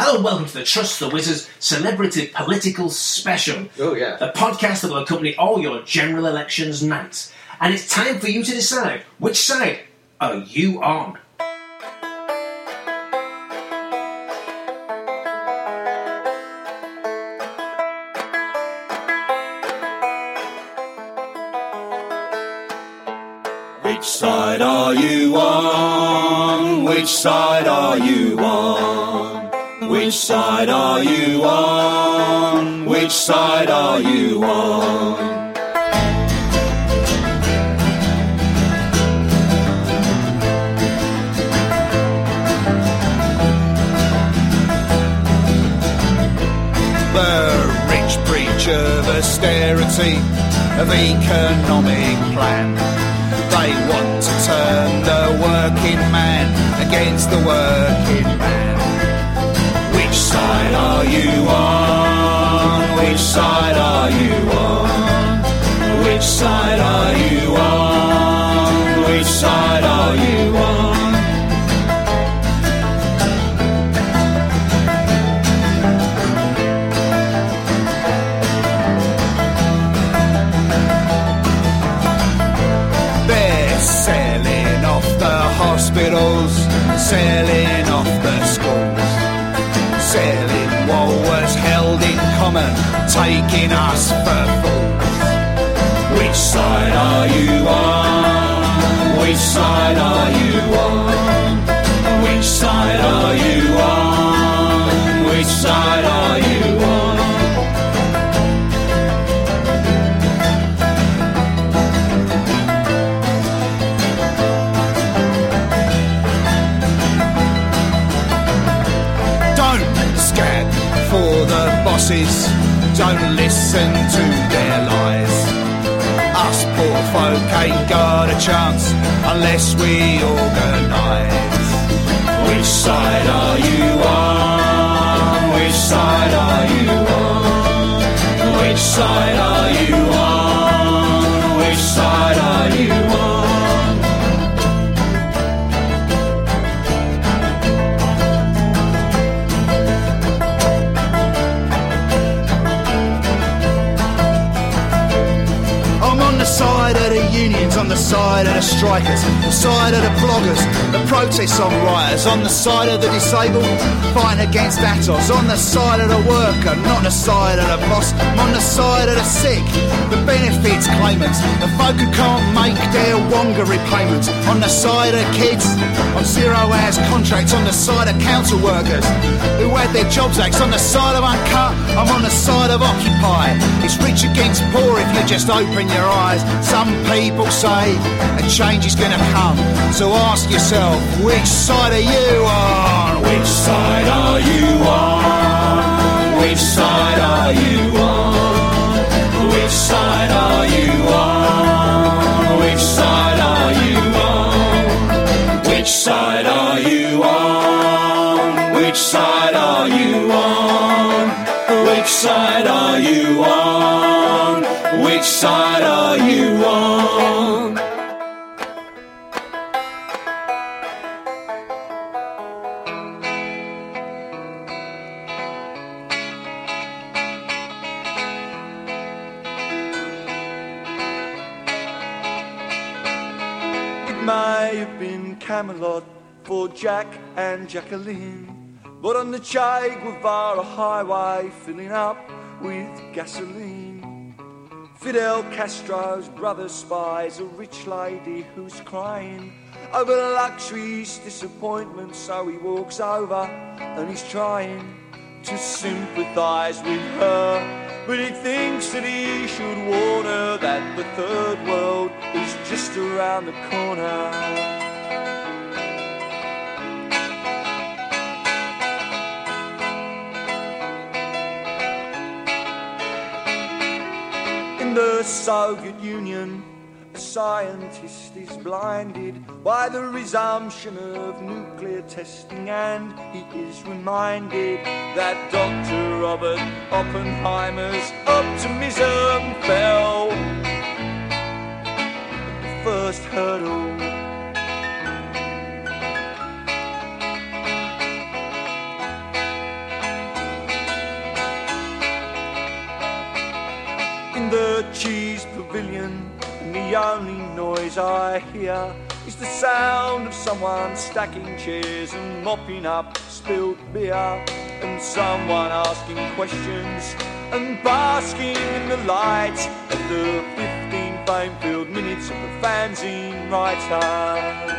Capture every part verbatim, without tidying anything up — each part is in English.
Hello and welcome to the Trust the Wizards Celebrity Political Special. Oh yeah. The podcast that will accompany all your general elections nights. And it's time for you to decide, which side are you on? Which side are you on? Which side are you on? Which side are you on? Which side are you on? The rich preach of austerity, of economic plan. They want to turn the working man against the working man. Which side are you on? Which side are you on? Which side are you on? Which side are you on? They're selling off the hospitals, selling off the schools. Selling what was held in common, taking us for fools. Which side are you on? Which side are you on? Which side are you on? Which side are you on? Don't listen to their lies. Us poor folk ain't got a chance unless we organise. Which side are you on? Which side are you on? Which side are you on? Which side are you on? Side of the unions, on the side of the strikers, the side of the bloggers, the protest on rioters, on the side of the disabled, fighting against Atos, on the side of the worker, not the side of the boss, on the side of the sick, the benefits claimants, the folk who can't make their Wonga repayments, on the side of kids, on zero hours contracts, on the side of council workers, who had their jobs axed, on the side of Uncut, I'm on the side of Occupy, it's rich against poor if you just open your eyes. Some people say a change is going to come, so ask yourself, which side are you on? Which side are you on? Which side are you on? Which side are you on? Which side are you on? Which side are you on? Which side are you on? Which side are you on? Which side are you on? It may have been Camelot for Jack and Jacqueline, but on the Che Guevara highway filling up with gasoline. Fidel Castro's brother spies a rich lady who's crying over the luxury's disappointment, so he walks over and he's trying to sympathise with her, but he thinks that he should warn her that the third world is just around the corner. In the Soviet Union, a scientist is blinded by the resumption of nuclear testing, and he is reminded that Doctor Robert Oppenheimer's optimism fell at the first hurdle. cheese pavilion, and the only noise I hear is the sound of someone stacking chairs and mopping up spilled beer, and someone asking questions and basking in the light of the fifteen fame-filled minutes of the fanzine writer.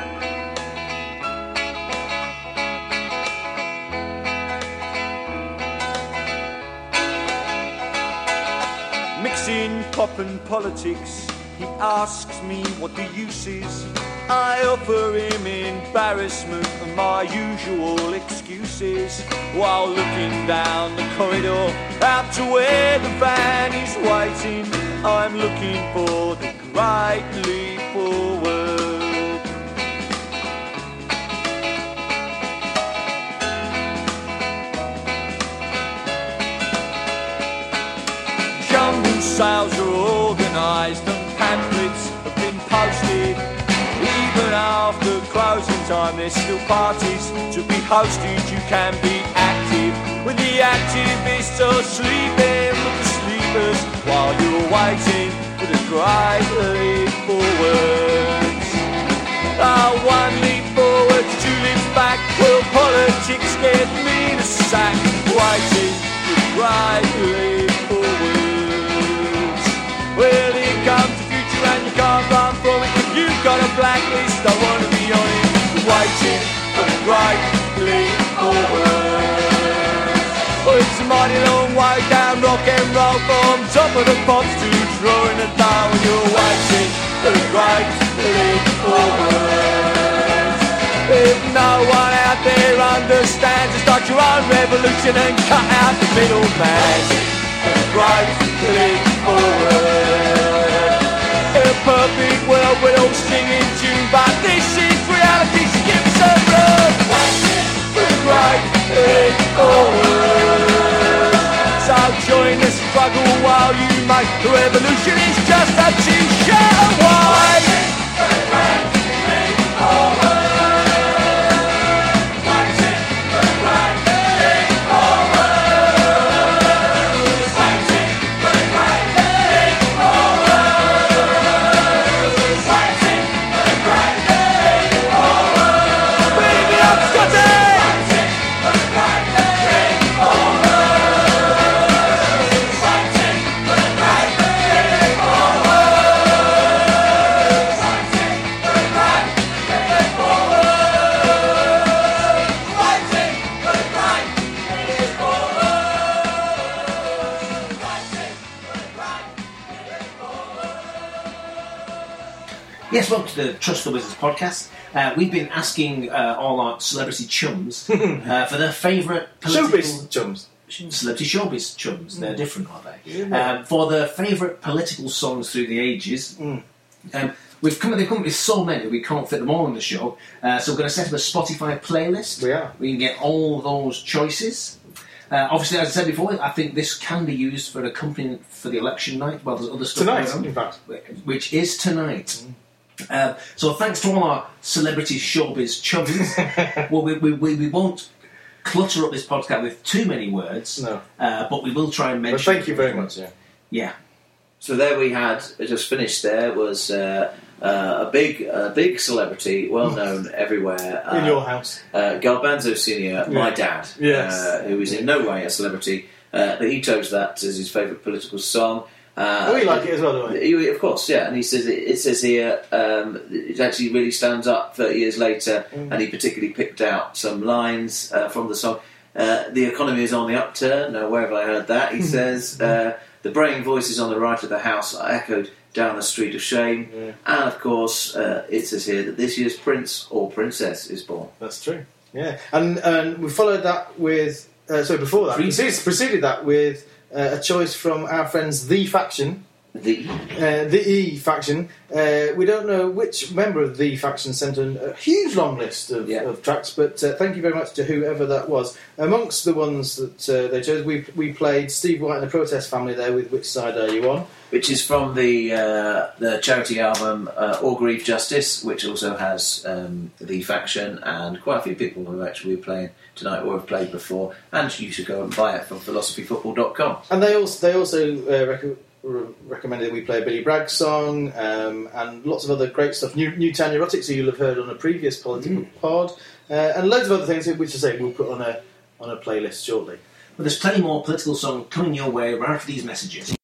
Mixing pop and politics, he asks me what the use is. I offer him embarrassment and my usual excuses, while looking down the corridor out to where the van is waiting. I'm looking for the great leap forward. Sales are organised and pamphlets have been posted. Even after closing time, there's still parties to be hosted. You can be active when the activists are sleeping with the sleepers, while you're waiting for the great leap forwards. Oh, one leap forward, two leaps back. Will politics get me the sack? Waiting for the great leap forward. Well, here comes the future and you can't run from it. If you've got a blacklist, I want to be on it. Waiting for the great leap forward. Well, it's a mighty long way down rock and roll from top of the pops to drawing a down. When you're waiting for the great leap forward. If no one out there understands, just start your own revolution and cut out the middleman. For the great leap forward. Perfect world, we're all singing tune, but this is reality, so give us a run. For the great leap forward. So join the struggle while you make the revolution. It's just a t-shirt away. For the great leap forward. Yes, welcome to the Trust the Wizards podcast. Uh, we've been asking uh, all our celebrity chums uh, for their favourite political... Showbiz chums. Celebrity showbiz chums. Mm. They're different, are they? Yeah. Um, for their favourite political songs through the ages. Mm. Um, we've come, they've come up with so many, we can't fit them all on the show. Uh, so we're going to set up a Spotify playlist. We are. We can get all those choices. Uh, obviously, as I said before, I think this can be used for accompanying for the election night. Well, there's other stuff tonight, around, in fact. Which is tonight. Mm. Uh, so thanks to all our celebrity showbiz chummies. Well, we, we, we, we won't clutter up this podcast with too many words. No. Uh, but we will try and mention... Well, thank you very much, yeah. Yeah. So there we had, just finished there, was uh, uh, a big a big celebrity, well-known everywhere. Uh, in your house. Uh, Garbanzo Senior, yeah. My dad, yes. uh, who is in no way a celebrity, uh, but he chose that as his favourite political song. Uh, oh, you like it as well, don't you? Of course, yeah. And he says it, it says here um, it actually really stands up thirty years later, mm. and he particularly picked out some lines uh, from the song. Uh, the economy is on the upturn. Now, where have I heard that? He says uh, the braying voices on the right of the house are echoed down the street of shame. Yeah. And of course, uh, it says here that this year's prince or princess is born. That's true. Yeah, and um, we followed that with uh, so before that, preceded, preceded that with. Uh, a choice from our friends The Faction. The? Uh, the E Faction. Uh, we don't know which member of The Faction sent an, a huge long list of, yeah. of tracks, but uh, thank you very much to whoever that was. Amongst the ones that uh, they chose, we we played Steve White and the Protest Family there with Which Side Are You On? Which is from the uh, the charity album uh, All Grieve Justice, which also has um, The Faction and quite a few people who actually were playing tonight or have played before, and you should go and buy it from philosophy football dot com. And they also they also uh, rec- re- recommended that we play a Billy Bragg song, um, and lots of other great stuff. New- Newtown Neurotics, who you'll have heard on a previous political mm. pod, uh, and loads of other things, which I say we'll put on a on a playlist shortly. But there's plenty more political song coming your way right after these messages.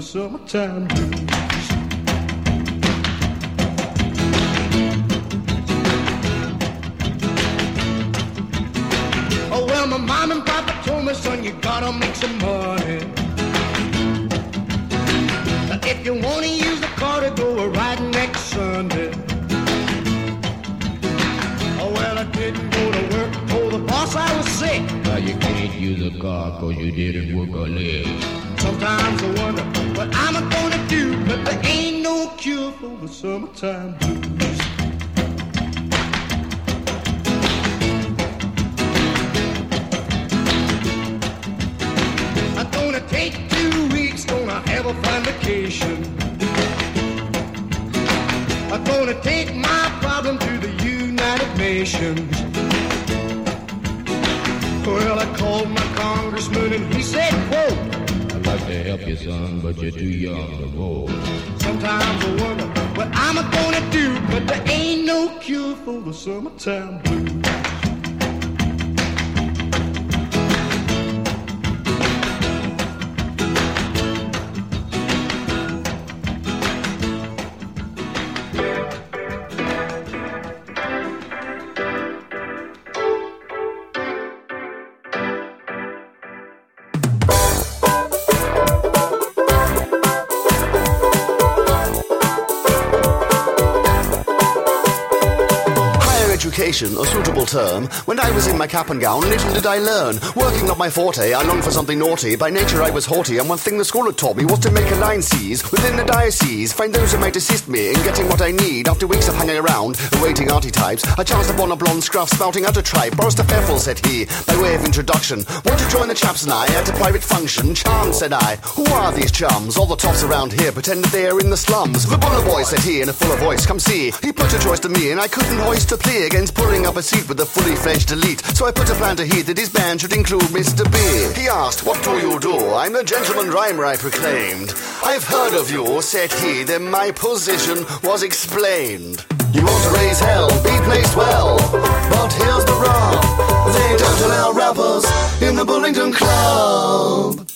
Summertime blues. Oh well, my mom and papa told me, son, you gotta make some money. Now, if you wanna use the car to go a ride next Sunday. Oh well, I didn't go to work, told the boss I was sick. Now you can't use a car 'cause you didn't work or live. Sometimes I wonder what I'm gonna do, but there ain't no cure for the summertime blues. I'm gonna take two weeks, gonna have a fun vacation. I'm gonna take my problem to the United Nations. Well, I called my congressman and he said, quote, to help you, son, but you're too young to vote. Sometimes I wonder what I'm gonna do, but there ain't no cure for the summertime blues. A suitable term. When I was in my cap and gown, little did I learn. Working not my forte, I longed for something naughty. By nature I was haughty, and one thing the school had taught me was to make a line seize within the diocese. Find those who might assist me in getting what I need. After weeks of hanging around, awaiting arty types, I chanced upon a blonde scruff spouting out a tripe. Boris the Fearful, said he, by way of introduction. Want to join the chaps and I at a private function? Charmed, said I. Who are these chums? All the toffs around here pretend that they are in the slums. The Buller Boy, said he, in a fuller voice, come see. He put a choice to me, and I couldn't hoist a plea against pulling up a seat with a fully fledged elite. So I put a plan to heat that his band should include Mister B. He asked, what do you do? I'm the gentleman rhymer, I proclaimed. I've heard of you, said he, then my position was explained. You want to raise hell, be placed well, but here's the rub, they don't allow rappers in the Bullingdon Club.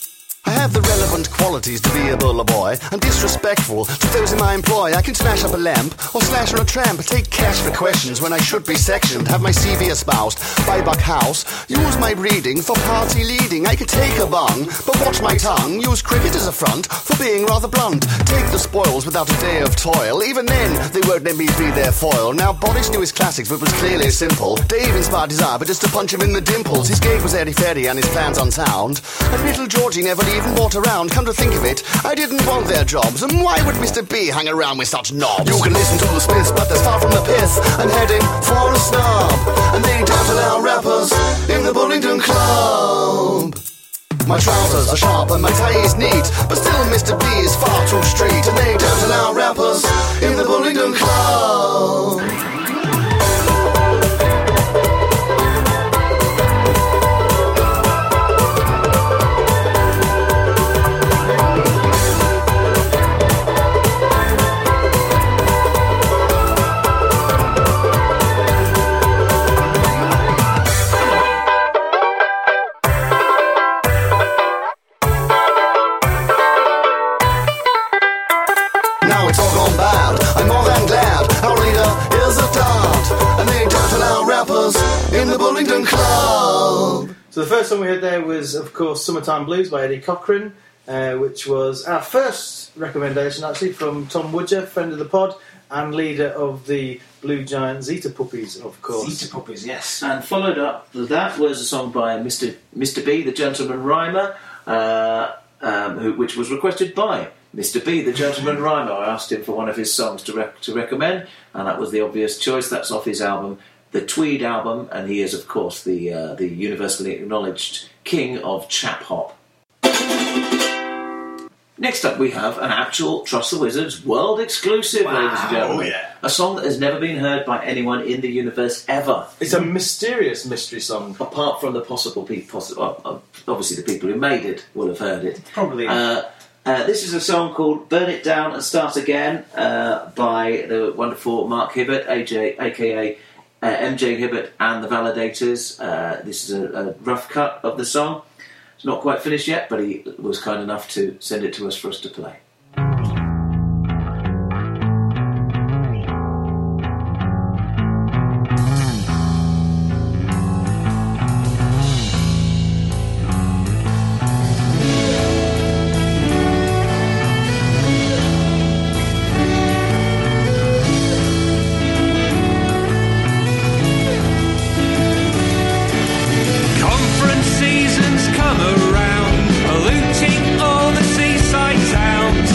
I have the relevant qualities to be a buller boy. I'm disrespectful to those in my employ. I can smash up a lamp or slash on a tramp. Take cash for questions when I should be sectioned. Have my C V espoused by Buck House. Use my breeding for party leading. I could take a bun, but watch my tongue. Use cricket as a front for being rather blunt. Take the spoils without a day of toil. Even then, they won't let me be their foil. Now, Boris knew his classics, but was clearly simple. Dave inspired desire, but just to punch him in the dimples. His gait was airy-fairy and his plans unsound. And little Georgie never even bought around. Come to think of it, I didn't want their jobs. And why would Mister B hang around with such knobs? You can listen to the Smiths, but they're far from the pith. I'm heading for a snob, and they don't allow rappers in the Bullingdon Club. My trousers are sharp and my tie is neat, but still Mister B is far too street, and they don't allow rappers in the Bullingdon Club. So the first song we heard there was, of course, Summertime Blues by Eddie Cochran, uh, which was our first recommendation, actually, from Tom Woodger, friend of the pod, and leader of the Blue Giant Zeta Puppies, of course. Zeta Puppies, yes. And followed up, that was a song by Mister Mister B, the Gentleman Rhymer, uh, um, who, which was requested by Mister B, the gentleman rhymer. I asked him for one of his songs to, rec to recommend, and that was the obvious choice. That's off his album, the Tweed album, and he is, of course, the, uh, the universally acknowledged king of chap hop. Next up, we have an actual Trust the Wizards world exclusive, wow, ladies and gentlemen. Yeah. A song that has never been heard by anyone in the universe ever. It's a mysterious mystery song. Apart from the possible people, possi well, obviously the people who made it will have heard it. Probably. Uh, uh, this is a song called Burn It Down and Start Again uh, by the wonderful Mark Hibbert, A J, a k a Uh, M J Hibbert and The Validators. Uh, this is a, a rough cut of the song. It's not quite finished yet, but he was kind enough to send it to us for us to play. Seasons come around, polluting all the seaside towns.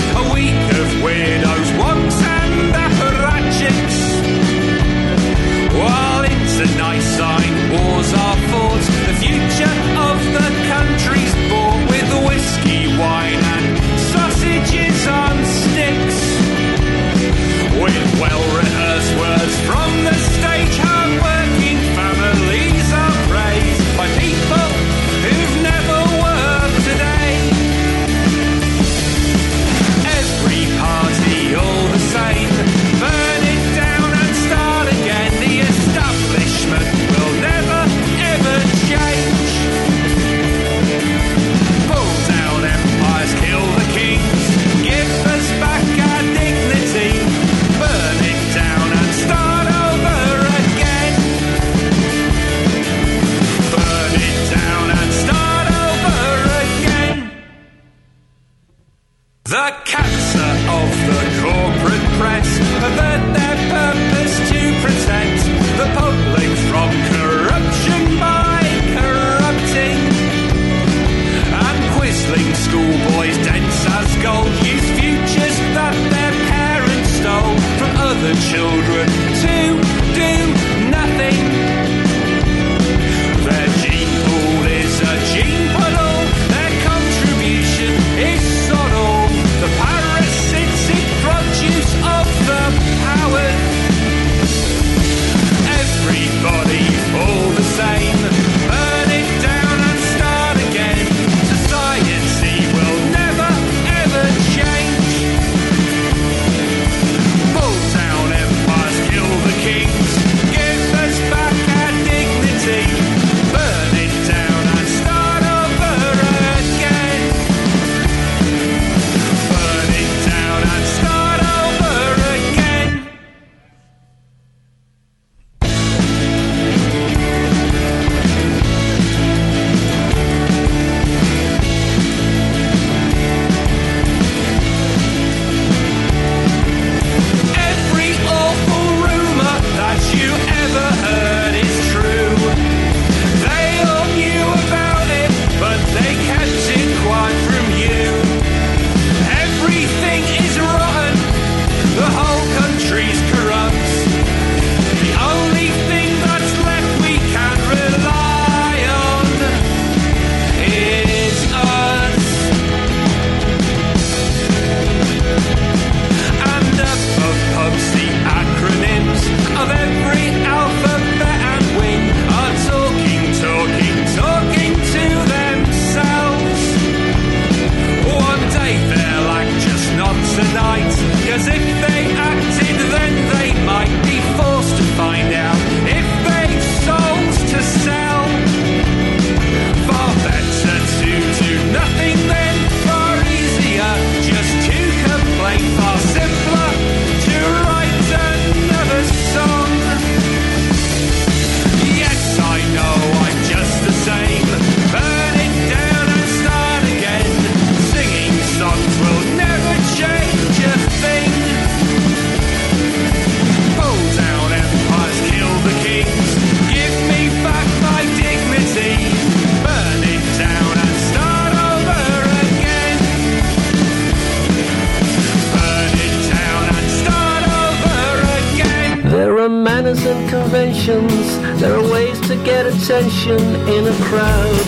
and conventions. There are ways to get attention in a crowd.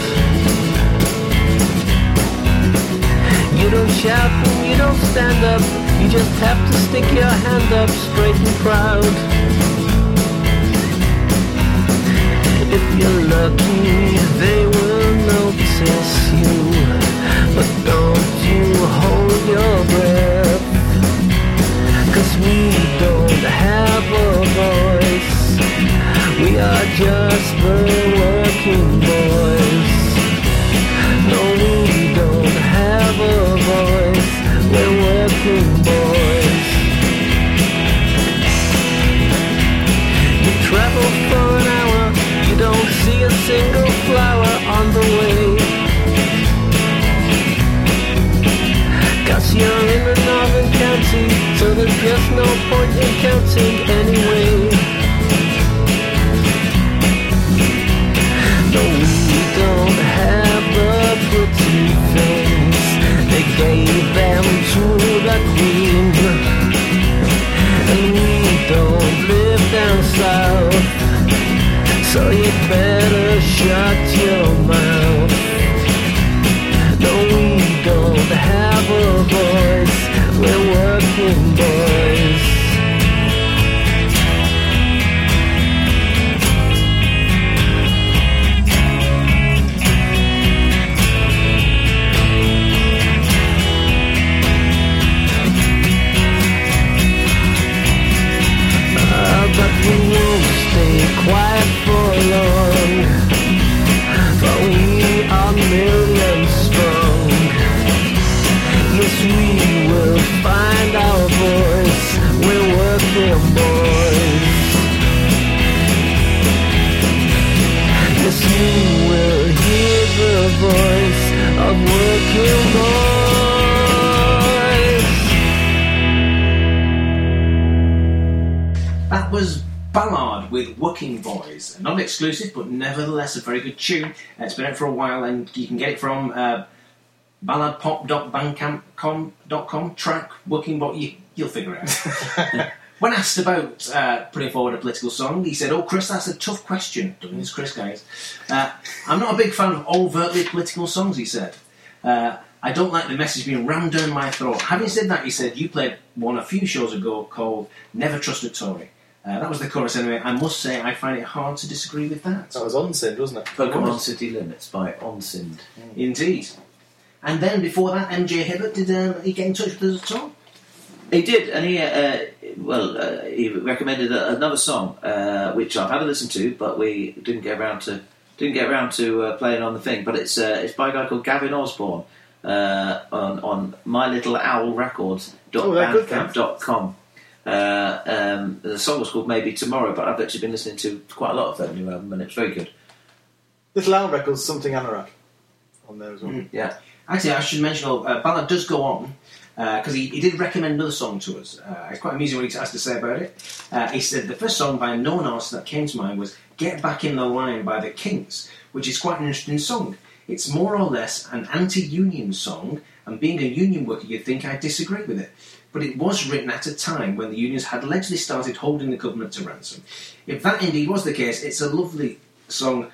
You don't shout and you don't stand up. You just have to stick your hand up straight and proud. If you're lucky, they will notice you. But don't you hold your breath, 'cause we don't have a voice. We are just the working boys. No, we don't have a voice. We're working boys. You travel for an hour, you don't see a single flower on the way, 'cause you're in the northern county, so there's just no point in counting anyway. No, we don't have the pretty things. They gave them to the queen. And we don't live down south, so you better shut your mouth. No, we don't have a voice. We're working boys. Uh, but we won't stay quiet for long, for we are millions strong. Yes, we will find our voice. We're working boys. Yes, you will hear the voice of working boys. That was Ballard with Working Boys. Not exclusive, but nevertheless a very good tune. It's been out for a while, and you can get it from Uh, ballad pop dot bandcamp dot com track working what you, you'll figure it out. When asked about uh, putting forward a political song, he said, "Oh, Chris, that's a tough question." Don't think it's Chris, guys. Uh, "I'm not a big fan of overtly political songs," he said. Uh, "I don't like the message being rammed down my throat." Having said that, he said, "You played one a few shows ago called Never Trust a Tory." Uh, that was the chorus anyway. I must say, I find it hard to disagree with that. That was Onsind, wasn't it? Folk on City Limits by Onsind. Mm. Indeed. And then before that, M J Hibbert, did um, he get in touch with us at all? He did, and he, uh, well, uh, he recommended a, another song, uh, which I've had a listen to, but we didn't get around to didn't get around to uh, playing on the thing. But it's uh, it's by a guy called Gavin Osborne uh, on on My Little Owl Records dot bandcamp dot com. Uh, um, the song was called Maybe Tomorrow, but I've actually been listening to quite a lot of that new album, and it's very good. Little Owl Records, something Anorak on there as well. Mm, yeah. Actually, I should mention, uh, Ballard does go on, because uh, he, he did recommend another song to us. Uh, it's quite amusing what he has to say about it. Uh, he said, "The first song by no one else that came to mind was Get Back in the Line by The Kinks, which is quite an interesting song. It's more or less an anti-union song, and being a union worker, you'd think I disagree with it. But it was written at a time when the unions had allegedly started holding the government to ransom. If that indeed was the case, it's a lovely song.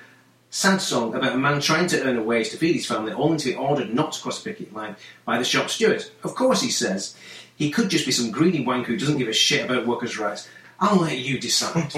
Sad song about a man trying to earn a wage to feed his family, only to be ordered not to cross the picket line by the shop steward. Of course," he says, "he could just be some greedy wank who doesn't give a shit about workers' rights. I'll let you decide."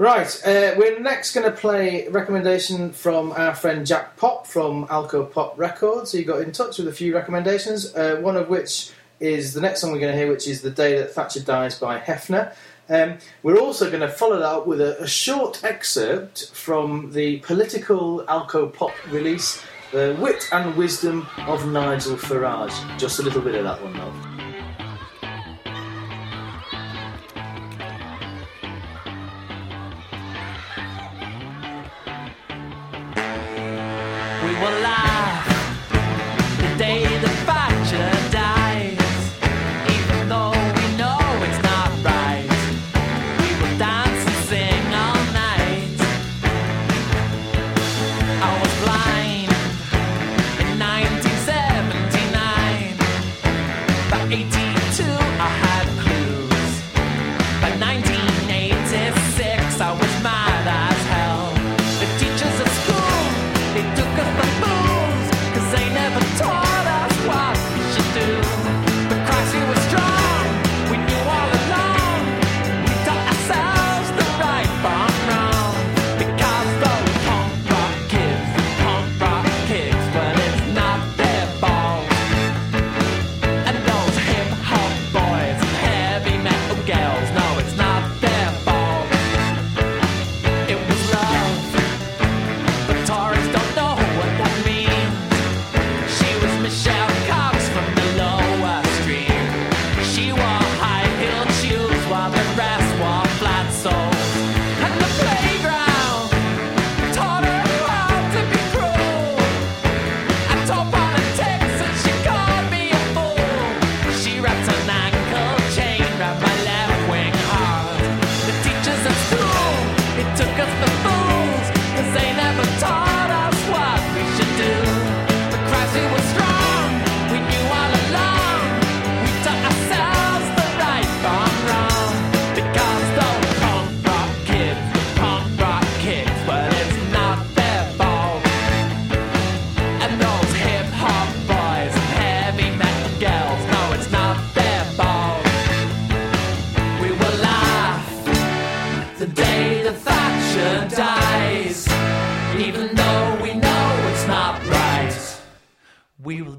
Right, uh, we're next going to play a recommendation from our friend Jack Pop from Alco Pop Records, who got in touch with a few recommendations, uh, one of which is the next song we're going to hear, which is The Day That Thatcher Dies by Hefner. Um, we're also going to follow that up with a, a short excerpt from the political Alco Pop release, The Wit and Wisdom of Nigel Farage. Just a little bit of that one, though. We were live the day that Thatcher died.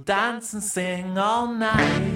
dance and sing all night.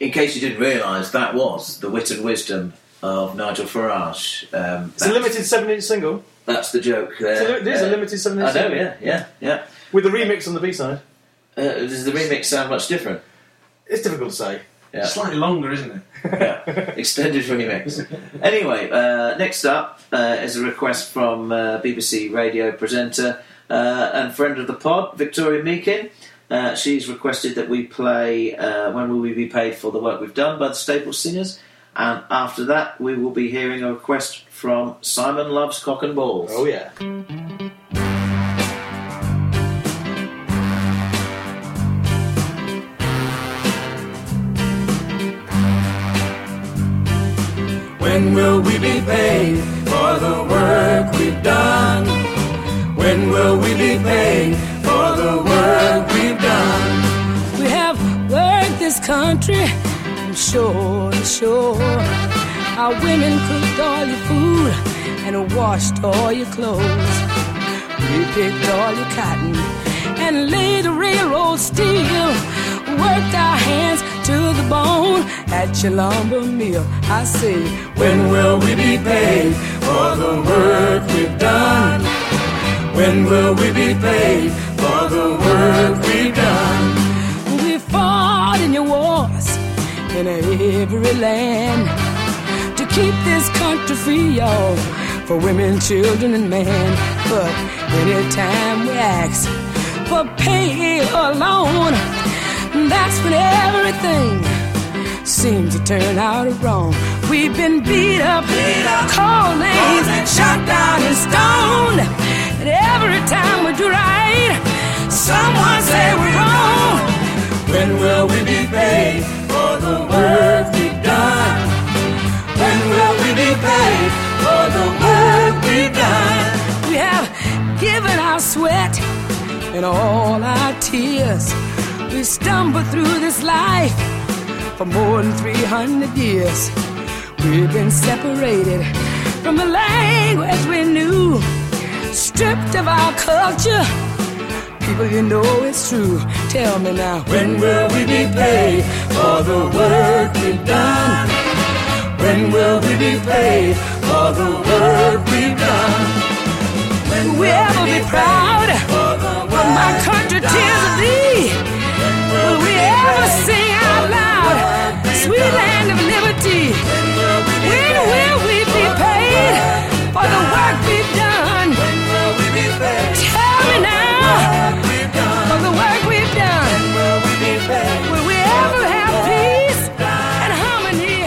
In case you didn't realise, that was the wit and wisdom of Nigel Farage. Um, it's a limited seven-inch single. That's the joke. Uh, so it is uh, a limited seven-inch single. I know, yeah, yeah, yeah. With the remix on the B-side. Uh, does the remix sound much different? It's difficult to say. Yeah. It's slightly longer, isn't it? Yeah, extended remix. Anyway, uh, next up uh, is a request from uh, B B C radio presenter uh, and friend of the pod, Victoria Meakin. Uh, she's requested that we play uh, When Will We Be Paid for the Work We've Done by the Staple Singers, and after that we will be hearing a request from Simon Loves Cock and Balls. Oh yeah. When will we be paid for the work we've done? When will we be paid for the work we've done? We have worked this country from shore to shore. Our women cooked all your food and washed all your clothes. We picked all your cotton and laid the railroad steel. Worked our hands to the bone at your lumber mill. I say, when will we be paid for the work we've done? When will we be paid for the work we've done? We fought in your wars in every land to keep this country free, y'all, for women, children, and men. But anytime we ask for pay or loan, that's when everything seems to turn out wrong. We've been beat up, beat up, called names, shot down and stoned. And every time we do right, someone say we're wrong. When will we be paid for the work we've done? When will we be paid for the work we've done? We have given our sweat and all our tears. We stumbled through this life for more than three hundred years. We've been separated from the language we knew. Stripped of our culture, people, you know it's true. Tell me now, when will we be paid for the work we've done? When will we be paid for the work we've done? When will we ever be proud of my country, tears of thee? Will we ever sing out loud, sweet land of liberty? When will we be paid for the work we've done? Tell me now, for the work we've done, will we, be will we ever have peace and harmony?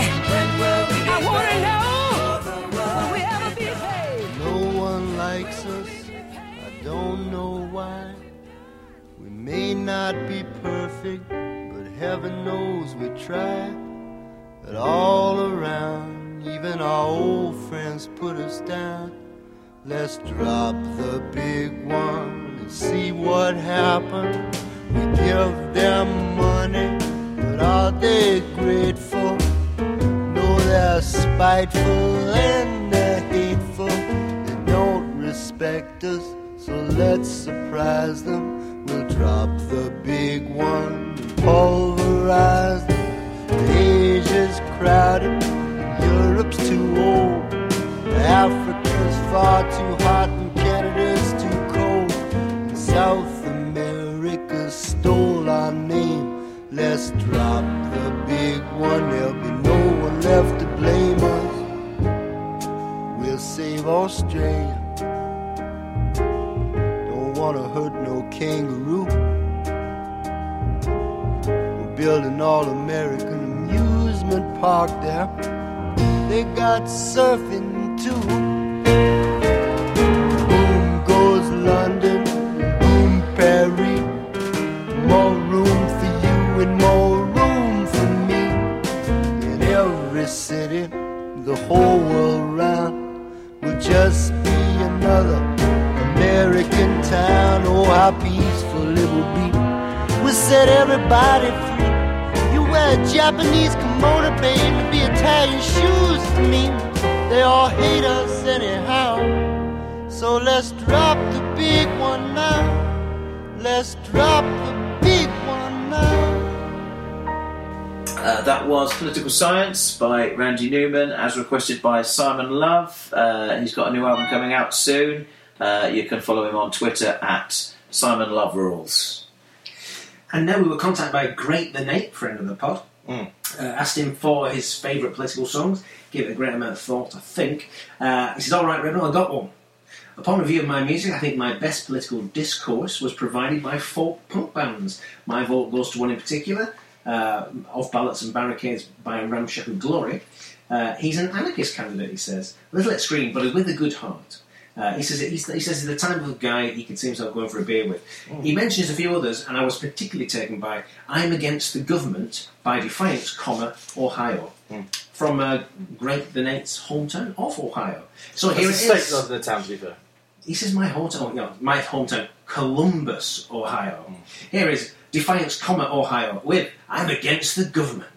I want to know, will we ever be paid? No one likes us, I don't know why. We may not be perfect, but heaven knows we tried, but all around, even our old friends put us down. Let's drop the big one and see what happens. We give them money, but are they grateful? No, they're spiteful and they're hateful. They don't respect us, so let's surprise them. We'll drop the big one, pulverize them. Asia's crowded, Europe's too old, Africa's far too hot, and Canada's too cold, and South America stole our name. Let's drop the big one, there'll be no one left to blame us. We'll save Australia, don't want to hurt no kangaroo. We're building all-American amusement park there, they got surfing too. Boom goes London, boom Paris, more room for you and more room for me. In every city, the whole world round, will just be another American town. Oh, how peaceful it will be, we'll set everybody free. Wear a Japanese kimono, babe, to be Italian shoes to me. They all hate us anyhow, so let's drop the big one now. Let's drop the big one now. Uh, that was Political Science by Randy Newman, as requested by Simon Love. Uh, he's got a new album coming out soon. Uh, you can follow him on Twitter at Simon Love Rules. And now we were contacted by Great the Nape, friend of the pod. Mm. Uh, asked him for his favourite political songs. Gave it a great amount of thought, I think. Uh, he said, all right, Rebel, I got one. Upon review of my music, I think my best political discourse was provided by folk punk bands. My vote goes to one in particular, uh, Off Ballots and Barricades by Ramshackle Glory. Uh, he's an anarchist candidate, he says. A little extreme, but with a good heart. Uh, he says he says he's the type of guy he could see himself going for a beer with. Mm. He mentions a few others, and I was particularly taken by "I'm Against the Government" by Defiance, comma Ohio, mm. from uh, Greg the Nate's hometown of Ohio. So that's here it state is. Of the town, to be fair. He says my hometown, no, my hometown, Columbus, Ohio. Mm. Here is Defiance, comma Ohio with "I'm Against the Government."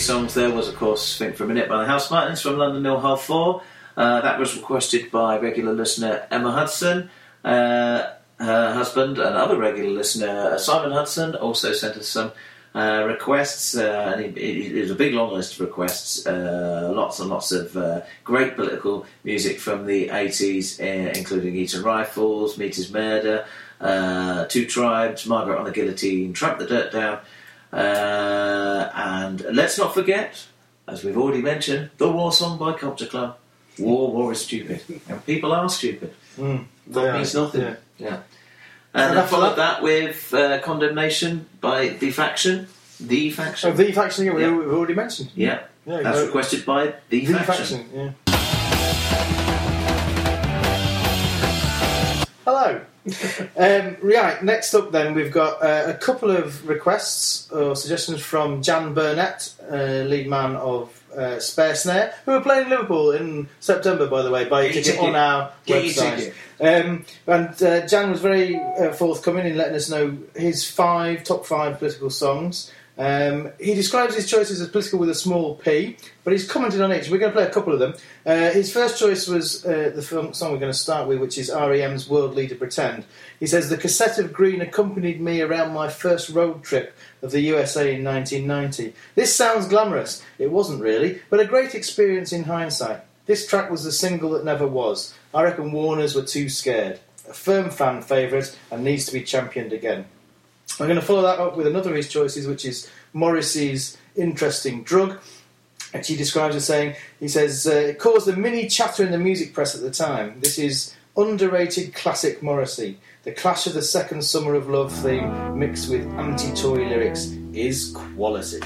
songs there was, of course, Think for a Minute by the House Martins from London Nil Half Four. Uh, that was requested by regular listener Emma Hudson. Uh, her husband and other regular listener Simon Hudson also sent us some uh, requests. Uh, and it, it, it was a big, long list of requests. Uh, lots and lots of uh, great political music from the eighties, uh, including Eton Rifles, Meat is Murder, uh, Two Tribes, Margaret on the Guillotine, Tramp the Dirt Down. Uh, and let's not forget, as we've already mentioned, the War Song by Culture Club. War, war is stupid. And people are stupid. Mm, that means are. nothing. Yeah. yeah. And, and I followed that with uh, Condemnation by The Faction. The Faction. Oh, The Faction, yeah, we yeah. we've already mentioned. Yeah. yeah That's know. requested by The, the Faction. Faction yeah. Hello. um, right, next up then we've got uh, a couple of requests or suggestions from Jan Burnett, uh, lead man of uh, Spare Snare, who are playing Liverpool in September, by the way, by your ticket on our Get website. Um, and uh, Jan was very uh, forthcoming in letting us know his five top five political songs. Um, he describes his choices as political with a small p, but he's commented on each. We're going to play a couple of them. Uh, his first choice was uh, the film, song we're going to start with, which is R E M's World Leader Pretend. He says, "The cassette of green accompanied me around my first road trip of the U S A in nineteen ninety. This sounds glamorous. It wasn't really, but a great experience in hindsight. This track was the single that never was. I reckon Warners were too scared. A firm fan favourite and needs to be championed again." I'm going to follow that up with another of his choices, which is Morrissey's Interesting Drug, which he describes as saying, he says, uh, it caused a mini chatter in the music press at the time. This is underrated classic Morrissey. The Clash of the Second Summer of Love theme mixed with anti-Tory lyrics is quality.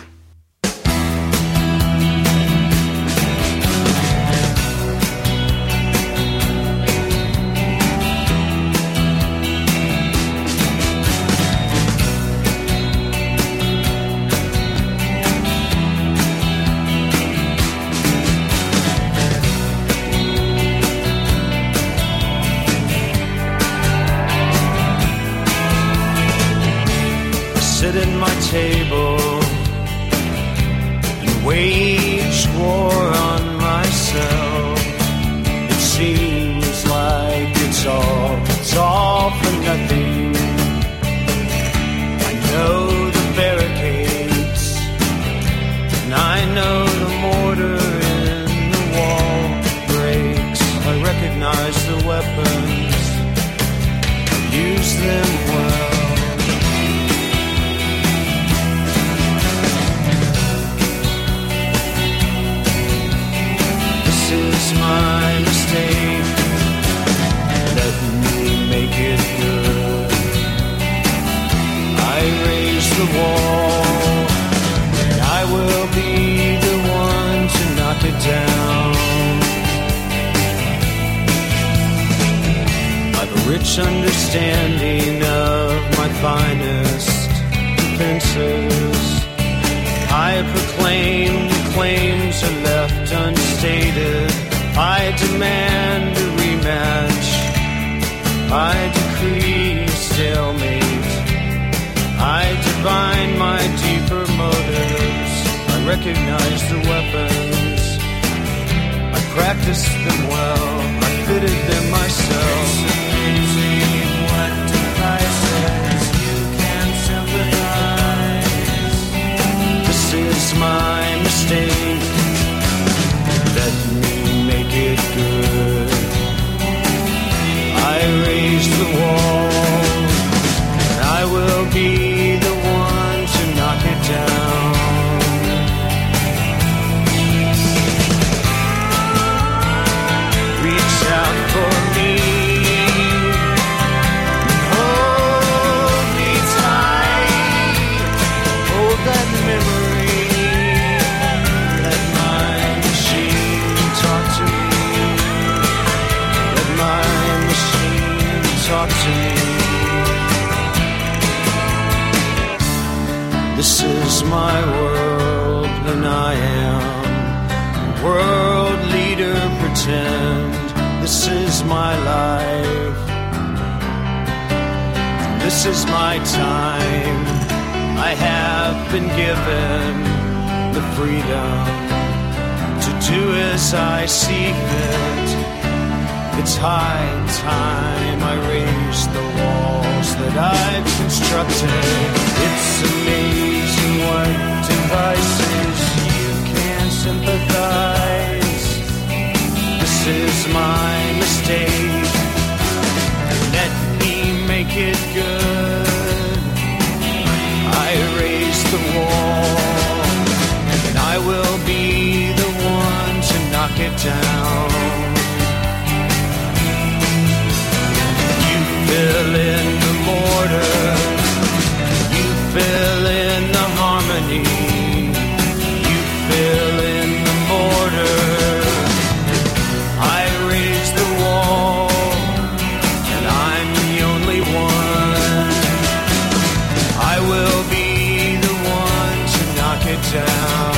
This is my time. I have been given the freedom to do as I see fit. It's high time I raise the walls that I've constructed. It's amazing what devices you can sympathize. This is my mistake. Let me make it good. I raise the wall, and I will be the one to knock it down. You fill in the mortar, you fill in the harmony, you fill in the mortar. I raise the wall, and I'm the only one. I will be the one to knock it down.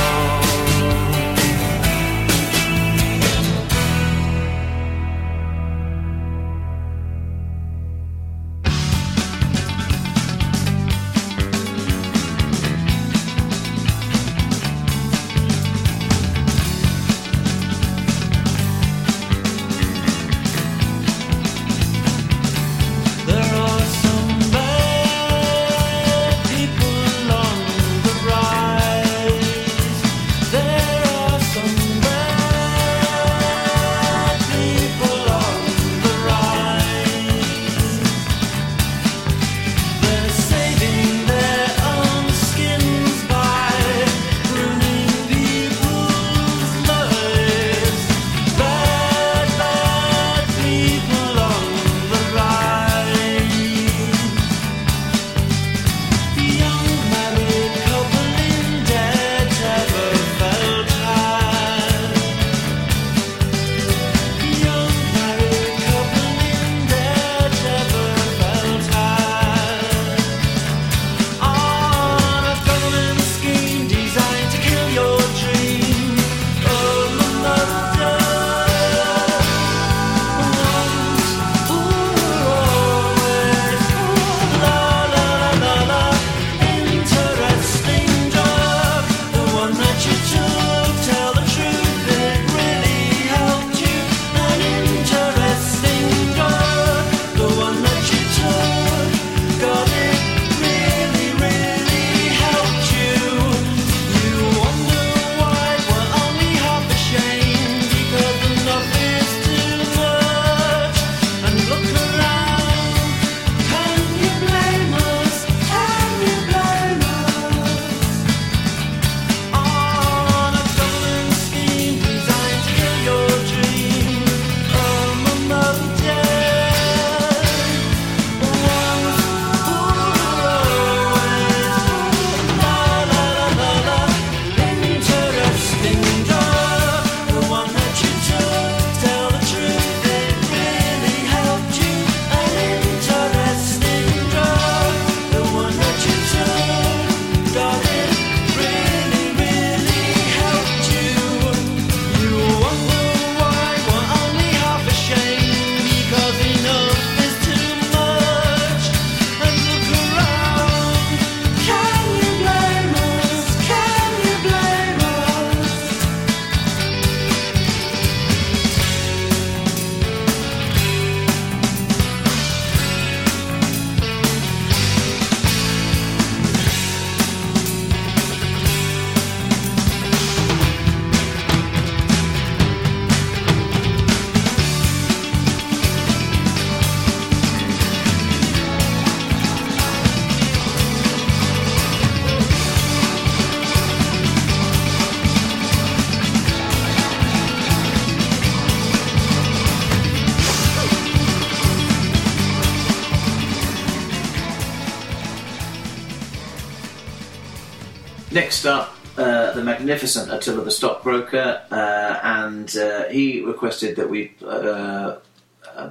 Next up, uh, the magnificent Attila the Stockbroker, uh, and uh, he requested that we uh,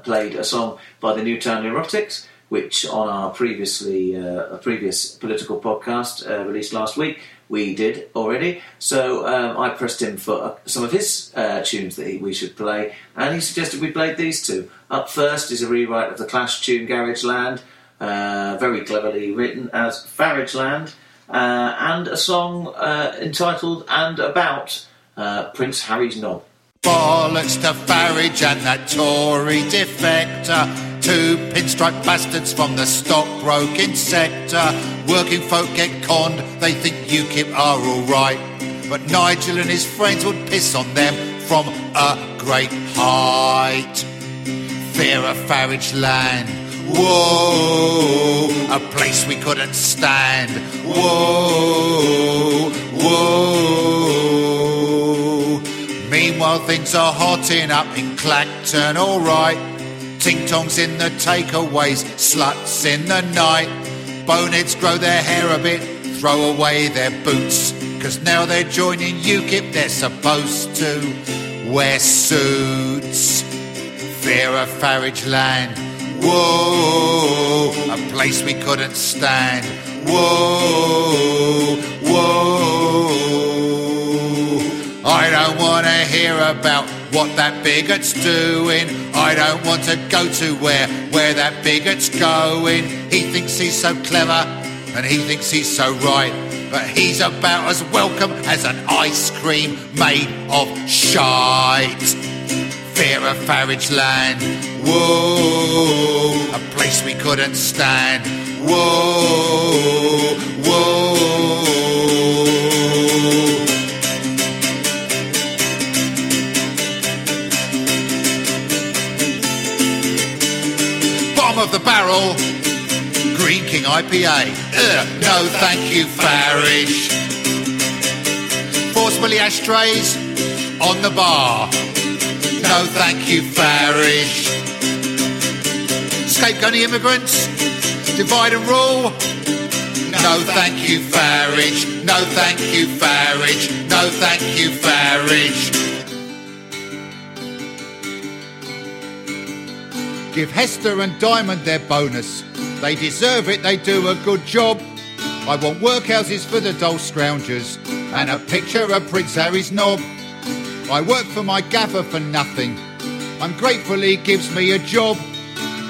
played a song by the Newtown Neurotics, which on our previously uh, previous political podcast uh, released last week, we did already. So um, I pressed him for some of his uh, tunes that he, we should play, and he suggested we played these two. Up first is a rewrite of the Clash tune Garage Land, uh, very cleverly written as Farage Land. uh, and a song uh, entitled and about uh, Prince Harry's knob. Bollocks to Farage and that Tory defector, two pinstripe bastards from the stockbroking sector. Working folk get conned, they think UKIP are alright, but Nigel and his friends would piss on them from a great height. Fear of Farage land, whoa, a place we couldn't stand, whoa, whoa. Meanwhile, things are hotting up in Clacton, all right. Ting-tongs in the takeaways, sluts in the night. Boneheads grow their hair a bit, throw away their boots, because now they're joining UKIP, they're supposed to wear suits. Fear of Farage land, whoa, a place we couldn't stand, whoa, whoa. I don't want to hear about what that bigot's doing. I don't want to go to where, where that bigot's going. He thinks he's so clever and he thinks he's so right, but he's about as welcome as an ice cream made of shite. Fear of Farage land, whoa, a place we couldn't stand, whoa, whoa. Of the barrel, Green King I P A. Ugh, no thank you Farage. Forcefully ashtrays on the bar, no thank you Farage. Scapegoating immigrants, divide and rule, no thank you Farage, no thank you Farage, no thank you Farage. Give Hester and Diamond their bonus. They deserve it, they do a good job. I want workhouses for the dull scroungers and a picture of Prince Harry's knob. I work for my gaffer for nothing. I'm grateful he gives me a job.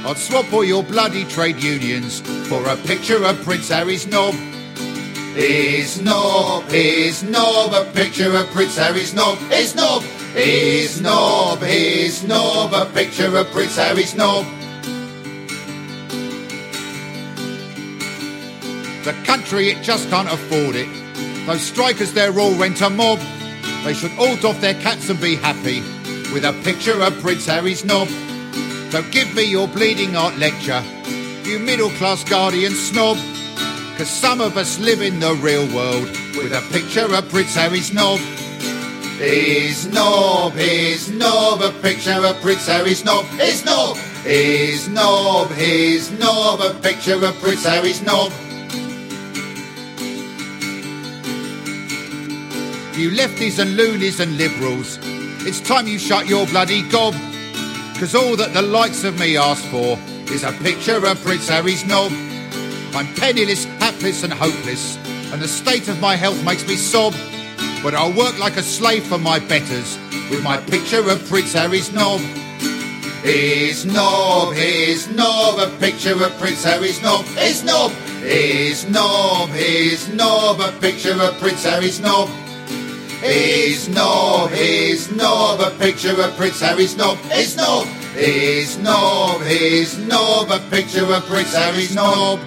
I'd swap all your bloody trade unions for a picture of Prince Harry's knob. His knob, his knob, a picture of Prince Harry's knob, his knob. His knob, his knob, a picture of Prince Harry's knob. The country, it just can't afford it. Those strikers, they're all rent a mob. They should all doff their caps and be happy with a picture of Prince Harry's knob. Don't give me your bleeding art lecture, you middle-class guardian snob, because some of us live in the real world with a picture of Prince Harry's knob. His knob, his knob, a picture of Prince Harry's knob, his knob. His knob, his knob, a picture of Prince Harry's knob. You lefties and loonies and liberals, it's time you shut your bloody gob, because all that the likes of me ask for is a picture of Prince Harry's knob. I'm penniless, hapless and hopeless, and the state of my health makes me sob, but I'll work like a slave for my betters with my picture of Prince Harry's knob. His knob, his knob, a picture of Prince Harry's knob, his knob. His knob, his knob, a picture of Prince Harry's knob. His knob, his knob, a picture of Prince Harry's knob, his knob. His knob, his knob, a picture of Prince Harry's knob.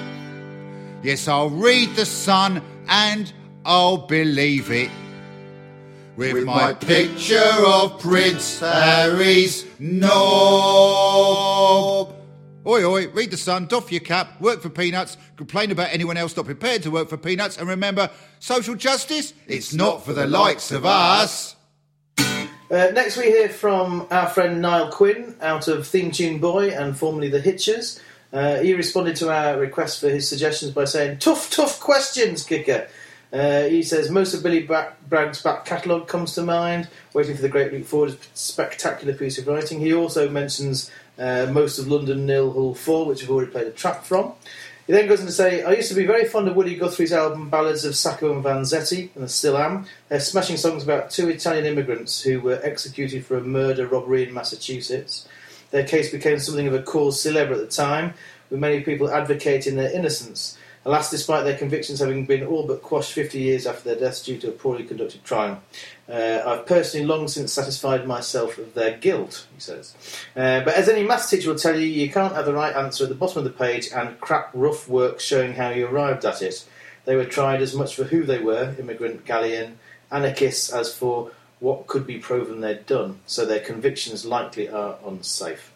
Yes, I'll read the Sun and I'll believe it with, with my, my picture of Prince Harry's knob. Oi, oi, read the Sun, doff your cap, work for peanuts, complain about anyone else not prepared to work for peanuts, and remember, social justice, it's, it's not for the likes of us. Uh, next we hear from our friend Niall Quinn, out of Theme Tune Boy and formerly The Hitchers. Uh, he responded to our request for his suggestions by saying, tough, tough questions, kicker. Uh, he says most of Billy Bragg's back catalogue comes to mind. Waiting for the Great Leap Forward is a spectacular piece of writing. He also mentions uh, most of London Nil Hull Four, which we've already played a track from. He then goes on to say, I used to be very fond of Woody Guthrie's album Ballads of Sacco and Vanzetti, and I still am. They're smashing songs about two Italian immigrants who were executed for a murder robbery in Massachusetts. Their case became something of a cause célèbre at the time, with many people advocating their innocence. Alas, despite their convictions having been all but quashed fifty years after their deaths due to a poorly conducted trial. Uh, I've personally long since satisfied myself of their guilt, he says. Uh, but as any maths teacher will tell you, you can't have the right answer at the bottom of the page and crap rough work showing how you arrived at it. They were tried as much for who they were, immigrant, galleon, anarchists, as for what could be proven they'd done, so their convictions likely are unsafe.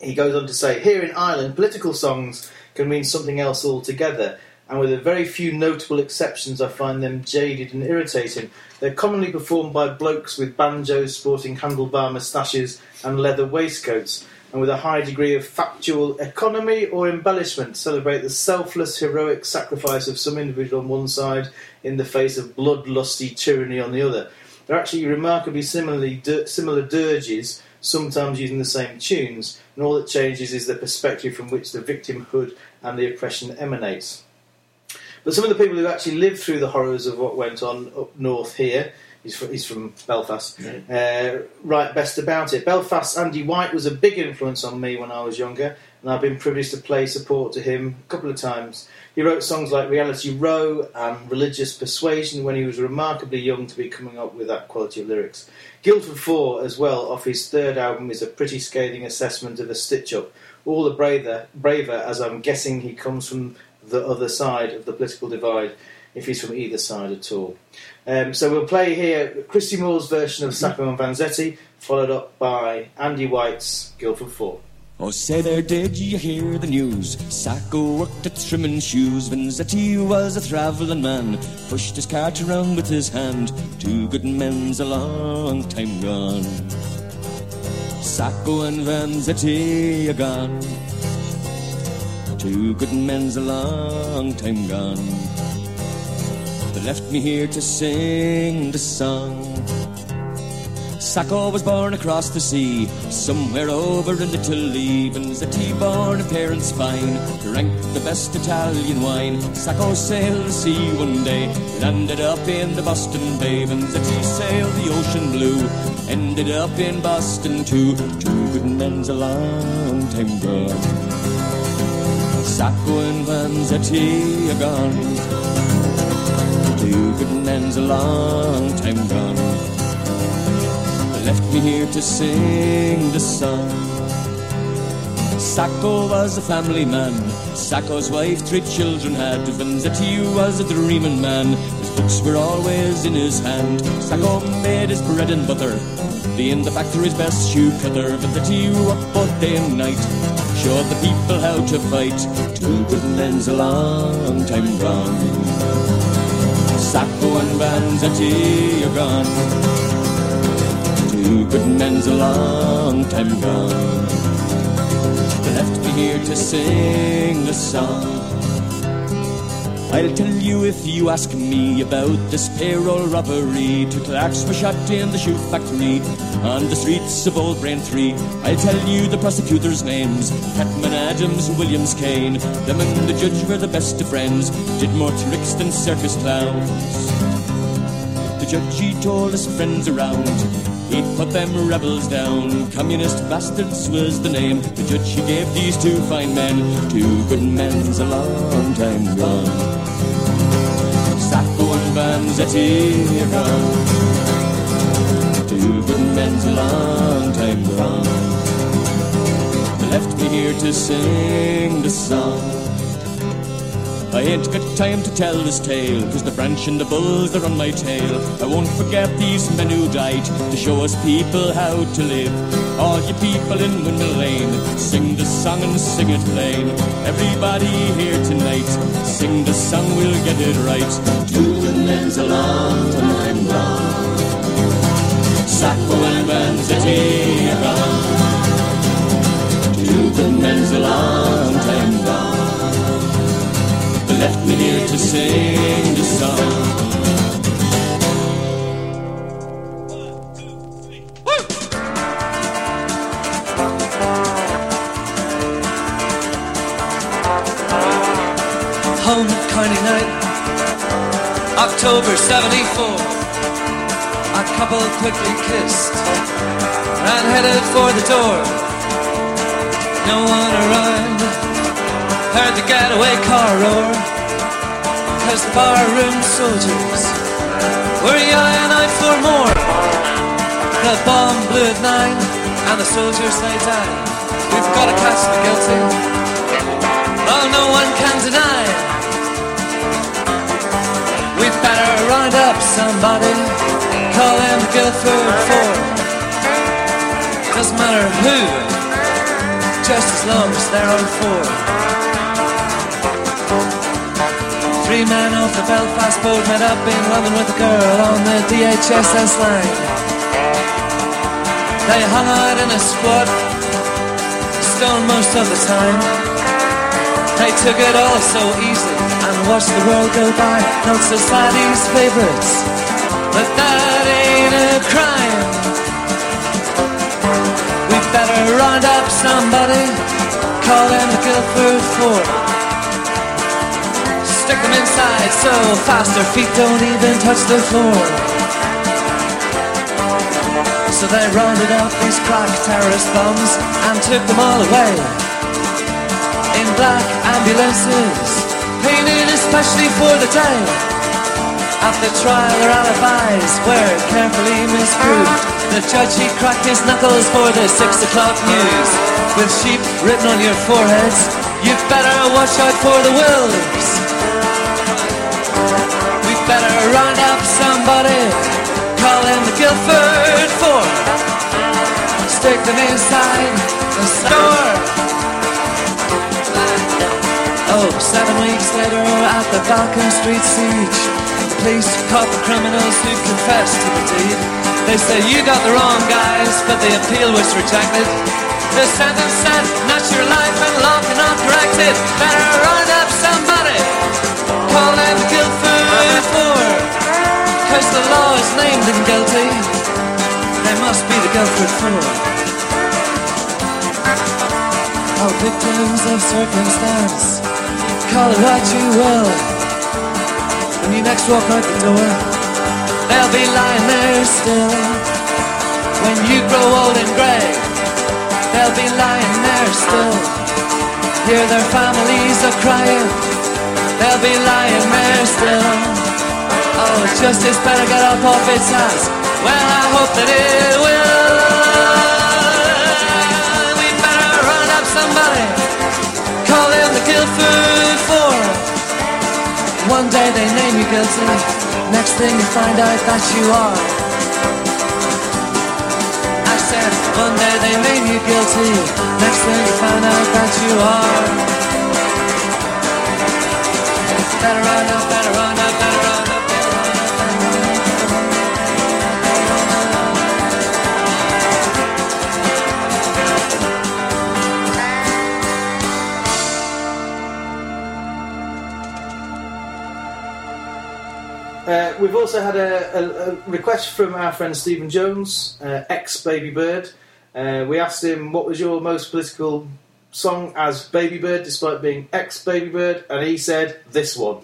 He goes on to say, here in Ireland, political songs can mean something else altogether, and with a very few notable exceptions, I find them jaded and irritating. They're commonly performed by blokes with banjos sporting handlebar moustaches and leather waistcoats, and with a high degree of factual economy or embellishment, celebrate the selfless, heroic sacrifice of some individual on one side in the face of bloodlusty tyranny on the other. They're actually remarkably similarly dir- similar dirges, sometimes using the same tunes, and all that changes is the perspective from which the victimhood and the oppression emanates. But some of the people who actually lived through the horrors of what went on up north here, he's from, he's from Belfast, uh, write best about it. Belfast's Andy White was a big influence on me when I was younger, and I've been privileged to play support to him a couple of times. He wrote songs like Reality Row and Religious Persuasion when he was remarkably young to be coming up with that quality of lyrics. Guildford Four, as well, off his third album, is a pretty scathing assessment of a stitch-up. All the braver, braver, as I'm guessing he comes from the other side of the political divide, if he's from either side at all. Um, so we'll play here Christy Moore's version of Sacco and Vanzetti, followed up by Andy White's Guildford Four. Oh, say there, did you hear the news? Sacco worked at trimming shoes. Vanzetti was a travelling man, pushed his cart around with his hand. Two good men's a long time gone. Sacco and Vanzetti are gone. Two good men's a long time gone. They left me here to sing the song. Sacco was born across the sea, somewhere over in Italy. Vanzetti, born of parents fine, drank the best Italian wine. Sacco sailed the sea one day, landed up in the Boston Bay. Vanzetti sailed the ocean blue, ended up in Boston too. Two good men's a long time gone. Sacco and Vanzetti are gone. Two good men's a long time gone. Left me here to sing the song. Sacco was a family man. Sacco's wife three children had. Vanzetti was a dreaming man. His books were always in his hand. Sacco made his bread and butter, the in the factory's best shoe cutter. Vanzetti up both day and night, showed the people how to fight. Two good men's a long time gone. Sacco and Vanzetti are gone. Two good men's a long time gone. They left me here to sing the song. I'll tell you if you ask me about this payroll robbery. Two clerks were shot in the shoe factory on the streets of Old Braintree. I'll tell you the prosecutors' names, Catman Adams and Williams Kane. Them and the judge were the best of friends, did more tricks than circus clowns. The judge, he told his friends around, he put them rebels down. Communist bastards was the name the judge he gave these two fine men. Two good men's a long time gone. Sacco and Vanzetti are gone. Two good men's a long time gone. They left me here to sing the song. I ain't got time to tell this tale, 'cause the branch and the bulls are on my tail. I won't forget these men who died to show us people how to live. All you people in Windmill Lane, sing the song and sing it plain. Everybody here tonight, sing the song, we'll get it right. Two good men's a long time gone. Sacco and Vanzetti are gone. Two good men's a long time gone. Left me here to sing the song. Home at Carney night, October seventy-four. A couple quickly kissed and headed for the door. No one arrived. heard the getaway car roar, because the barroom soldiers were eyeing out for more. The bomb blew at nine, and the soldiers lay down. We've got to catch the guilty, oh, no one can deny. We'd better round up somebody, call him Guildford Four. Doesn't matter who, just as long as there are four. Three men off the Belfast boat met up in London with a girl on the D H S S line. They hung out in a squad, stoned most of the time. They took it all so easy and watched the world go by. Not society's favourites, but that ain't a crime. Better round up somebody, call them the Guildford Four. Stick them inside so fast their feet don't even touch the floor. So they rounded up these crack terrorist bums and took them all away in black ambulances, painted especially for the day. At the trial their alibis were carefully misproved. The judge, he cracked his knuckles for the six o'clock news. With sheep written on your foreheads, you'd better watch out for the wolves. We'd better round up somebody, call him the Guildford Four. Stick them inside the store. Oh, seven weeks later at the Balcombe Street siege, the police caught the criminals who confessed to the deed. They say you got the wrong guys, but the appeal was rejected. The sentence said, not your life and law cannot correct it. Better round up somebody, call them Guildford Four. Cause the law is named and guilty, they must be the Guildford Four. Oh, victims of circumstance, call it what you will. When you next walk out the door, they'll be lying there still. When you grow old and grey, they'll be lying there still. Hear their families are crying, they'll be lying there still. Oh, justice better get up off its ass. Well, I hope that it will. We better round up somebody, call in the Guildford Four. One day they name you guilty, next thing you find out that you are. I said, one day they made you guilty, next thing you find out that you are. Better round up, better round up, better round up, better round up, better round Uh, we've also had a, a, a request from our friend Stephen Jones, uh, ex-Baby Bird. Uh, we asked him, what was your most political song as Baby Bird, despite being ex-Baby Bird? And he said, this one.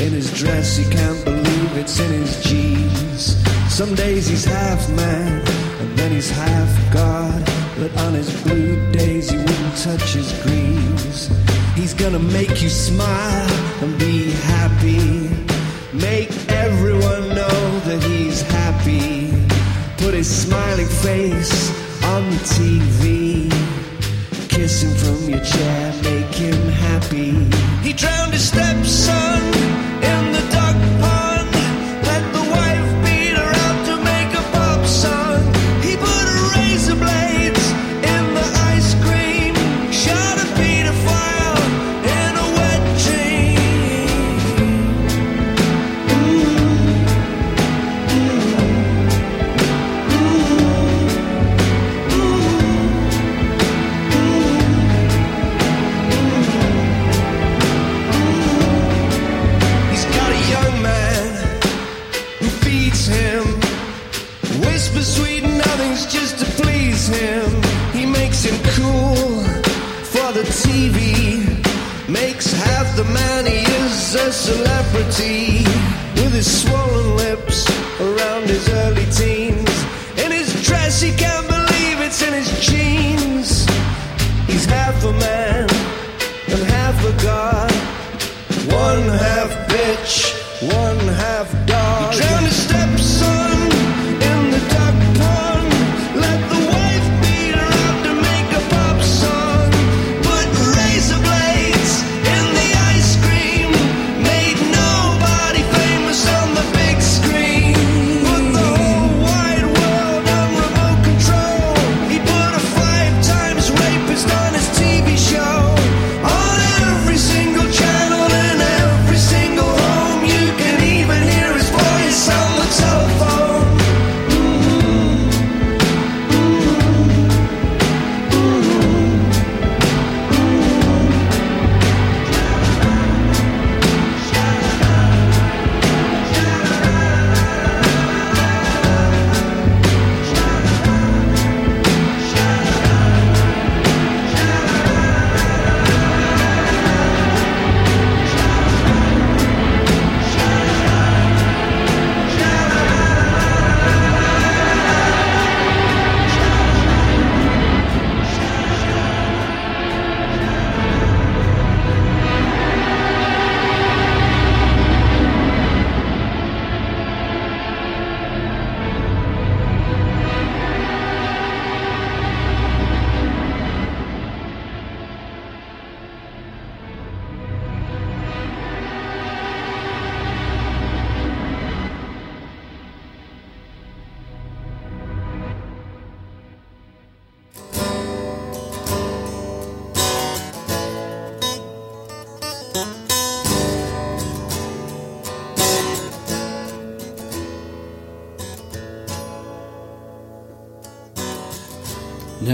In his dress, he can't believe it's in his jeans. Some days he's half man, and then he's half God. But on his blue days you wouldn't touch his greens. He's gonna make you smile and be happy. Make everyone know that he's happy. Put his smiling face on the T V. Kiss him from your chair, make him happy. He drowned his stepson in the dark pond. Celebrity with his swollen lips around his early teens. In his dress, he can't believe it's in his jeans. He's half a man and half a god. One half bitch, one half dog. He drowned his stepson in the duck pond. Let the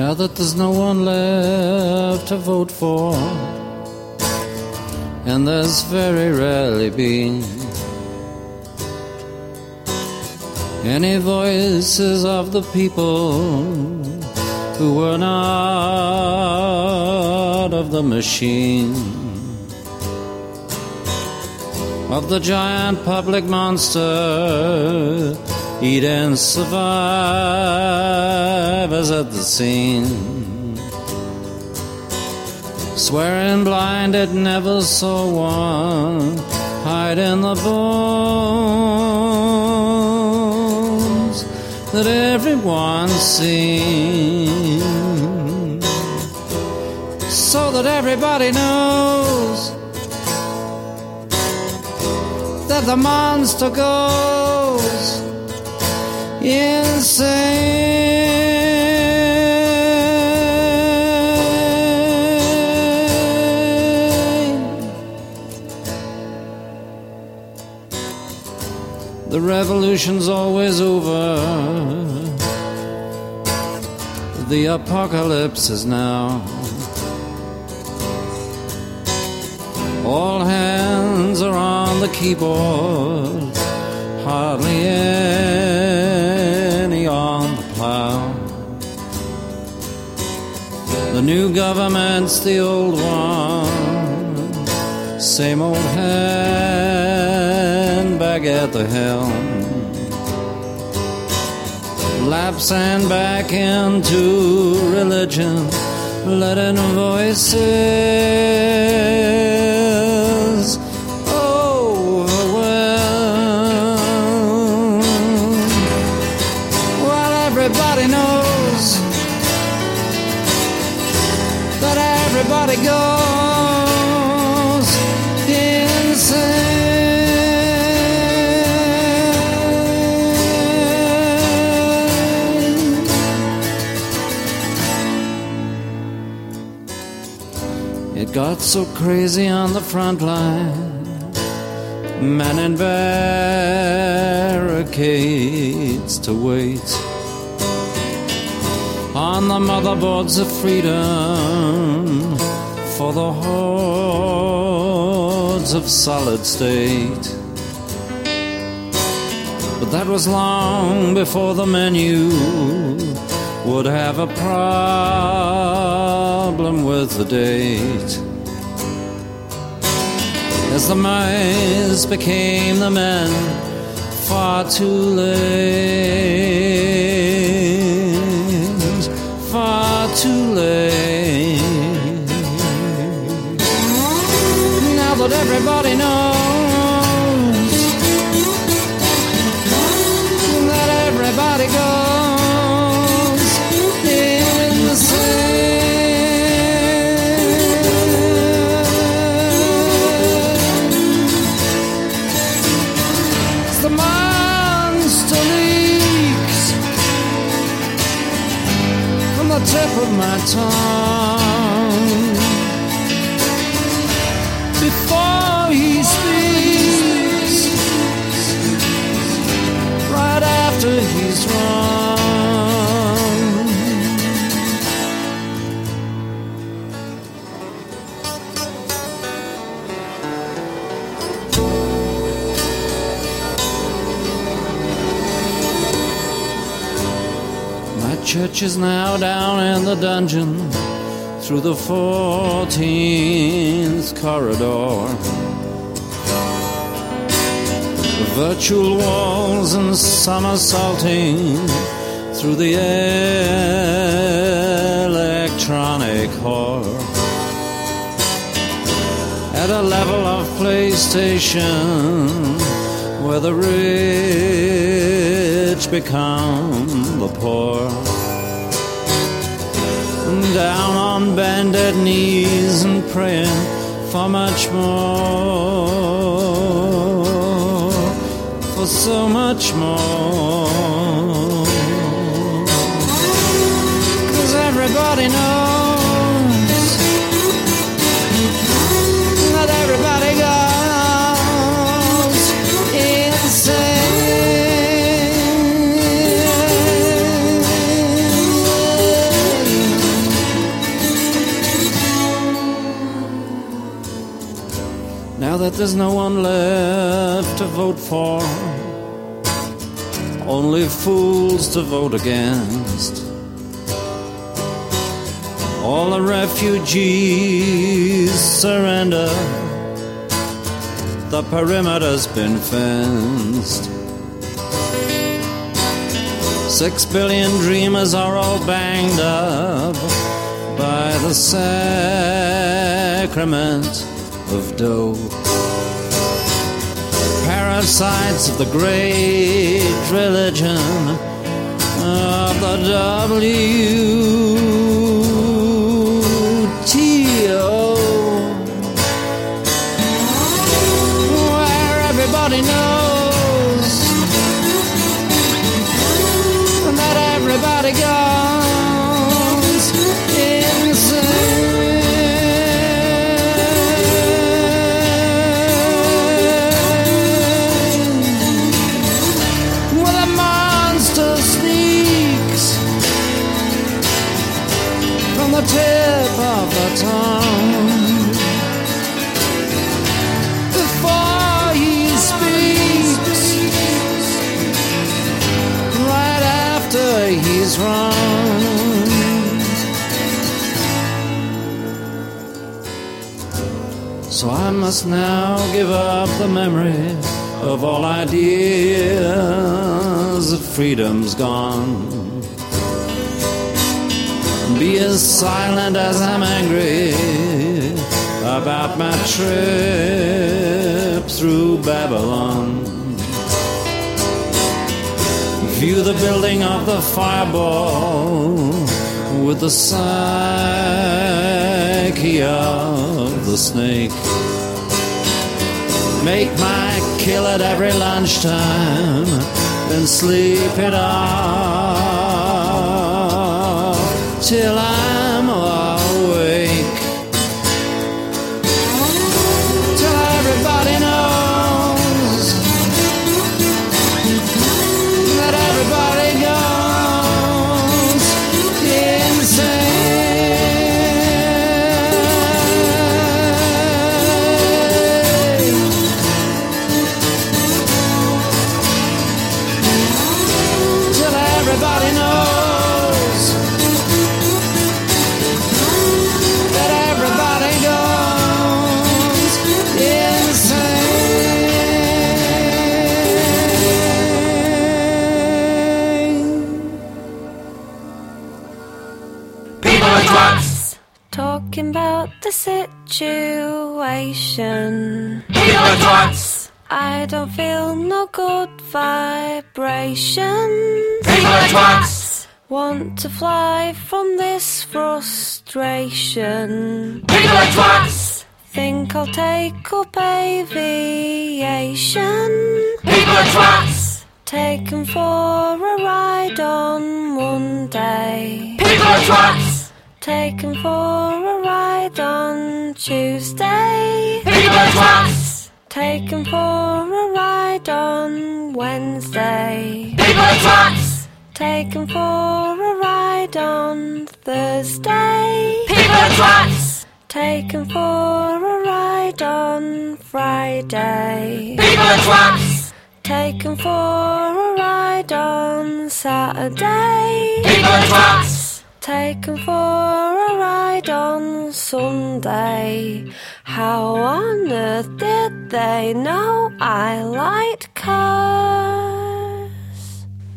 Now that there's no one left to vote for, and there's very rarely been any voices of the people who were not of the machine, of the giant public monster, eat and survive as at the scene, swearing blind it never saw one hide in the bones that everyone's seen, so that everybody knows that the monster goes insane. The revolution's always over. The apocalypse is now. All hands are on the keyboard. Hardly any on the plow. The new government's the old one. Same old hand back at the helm. lapse and back into religion, letting voices overwhelm. Well, everybody knows that everybody goes insane. Got so crazy on the front line, men in barricades to wait on the motherboards of freedom for the hordes of solid state. But that was long before the menu would have a problem with the date. As the mice became the men far too late, far too late. Now that everybody knows that everybody goes in the same. Tip of my tongue before he speaks, right after he's wrong. My church is now down in the dungeon through the fourteenth corridor. The virtual walls and somersaulting through the electronic horror. At a level of PlayStation where the rich become the poor. Down on bended knees and praying for much more, for so much more. 'Cause everybody knows that everybody goes insane. Now that there's no one left to vote for, only fools to vote against. All the refugees surrender, the perimeter's been fenced. Six billion dreamers are all banged up by the sacrament of dough. Parasites of the great religion of the W T O, where everybody knows that everybody goes insane. The tip of the tongue before he speaks, right after he's wrong. So I must now give up the memory of all ideas, freedom's gone. Be as silent as I'm angry about my trip through Babylon. View the building of the fireball with the psyche of the snake. Make my kill at every lunchtime and sleep it off till I'm awake. Till everybody knows that everybody goes insane. Till everybody knows that everybody goes insane. People are twats. Talking about the situation. People are twats. I don't feel no good vibrations. People are twats. Want to fly from this frustration. People are twats. Think I'll take up aviation. People are twats. Taken for a ride on Monday. People are twats. Taken for a ride on Tuesday. People are twats. Taken for a ride on Wednesday. People are twats. Taken for a ride on Thursday. People are twats. Taken for a ride on Friday. People are twats. Taken for a ride on Saturday. People are twats. Taken for a ride on Sunday. How on earth did they know I liked cars?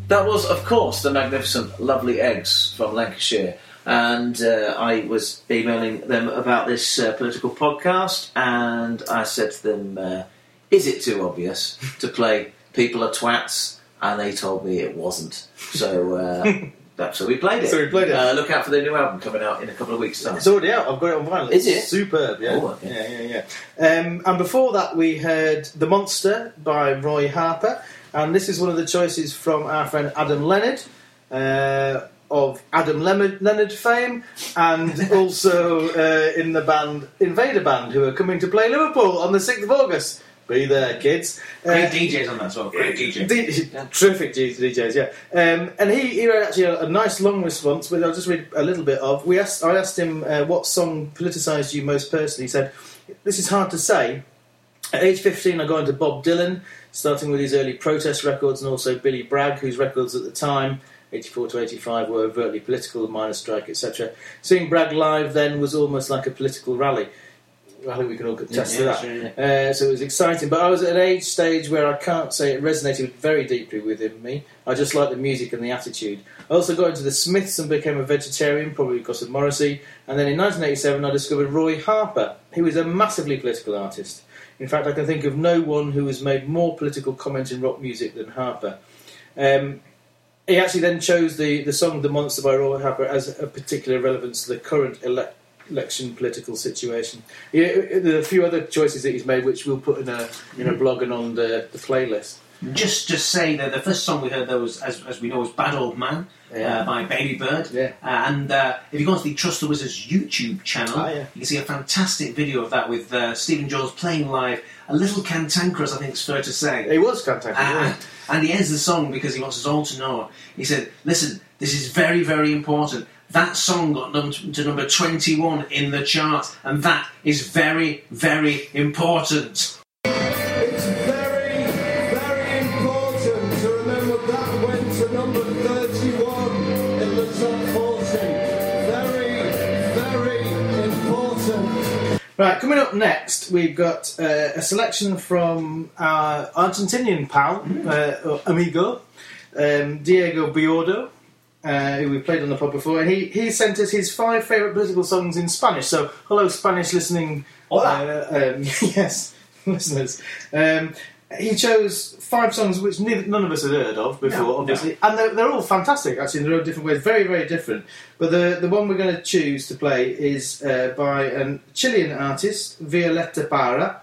That was, of course, the magnificent Lovely Eggs from Lancashire. And uh, I was emailing them about this uh, political podcast, and I said to them, uh, is it too obvious to play People Are Twats? And they told me it wasn't. So... Uh, That's so we played it. So we played it. Uh, look out for their new album coming out in a couple of weeks' time. It's already out. I've got it on vinyl. Is it? Superb, yeah. Oh, okay. Yeah, yeah, yeah. Um, and before that, we heard The Monster by Roy Harper. And this is one of the choices from our friend Adam Leonard, uh, of Adam Leonard, Leonard fame, and also uh, in the band Invader Band, who are coming to play Liverpool on the sixth of August. Be there, kids. Great uh, D Js on that as well. Great D Js. D- yeah. Terrific D Js, yeah. Um, and he, he wrote actually a, a nice long response, which I'll just read a little bit of. We asked, I asked him uh, what song politicised you most personally. He said, this is hard to say. At age fifteen, I got into Bob Dylan, starting with his early protest records and also Billy Bragg, whose records at the time, eighty-four to eighty-five, were overtly political, minor strike, et cetera. Seeing Bragg live then was almost like a political rally. I think we can all contest yeah, yeah, to that. Sure, yeah. uh, so it was exciting. But I was at an age stage where I can't say it resonated very deeply within me. I just liked the music and the attitude. I also got into the Smiths and became a vegetarian, probably because of Morrissey. And then in nineteen eighty-seven, I discovered Roy Harper, who is a massively political artist. In fact, I can think of no one who has made more political comment in rock music than Harper. Um, he actually then chose the, the song The Monster by Roy Harper as a particular relevance to the current election. election political situation. Yeah, there are a few other choices that he's made, which we'll put in a in a blog and on the, the playlist. Just just saying that the first song we heard there was, as, as we know, was Bad Old Man, yeah. uh, by Baby Bird. Yeah. Uh, and uh, if you go onto the Trust the Wizards YouTube channel, oh, yeah. you can see a fantastic video of that with uh, Stephen Jones playing live, a little cantankerous, I think it's fair to say. He was cantankerous, uh, yeah. And he ends the song because he wants us all to know. He said, listen, this is very, very important. That song got to number twenty-one in the charts, and that is very, very important. It's very, very important to remember that went to number thirty-one in the top forty. Very, very important. Right, coming up next, we've got uh, a selection from our Argentinian pal, uh, amigo, um, Diego Biordo, uh, who we played on the pod before, and he, he sent us his five favourite political songs in Spanish. So, hello, Spanish listening. Hola. Uh, um, yes, listeners. Um, he chose five songs which neither, none of us had heard of before, no, obviously, no. and they're, they're all fantastic, actually, in their own different ways, very, very different. But the the one we're going to choose to play is uh, by a Chilean artist, Violeta Parra.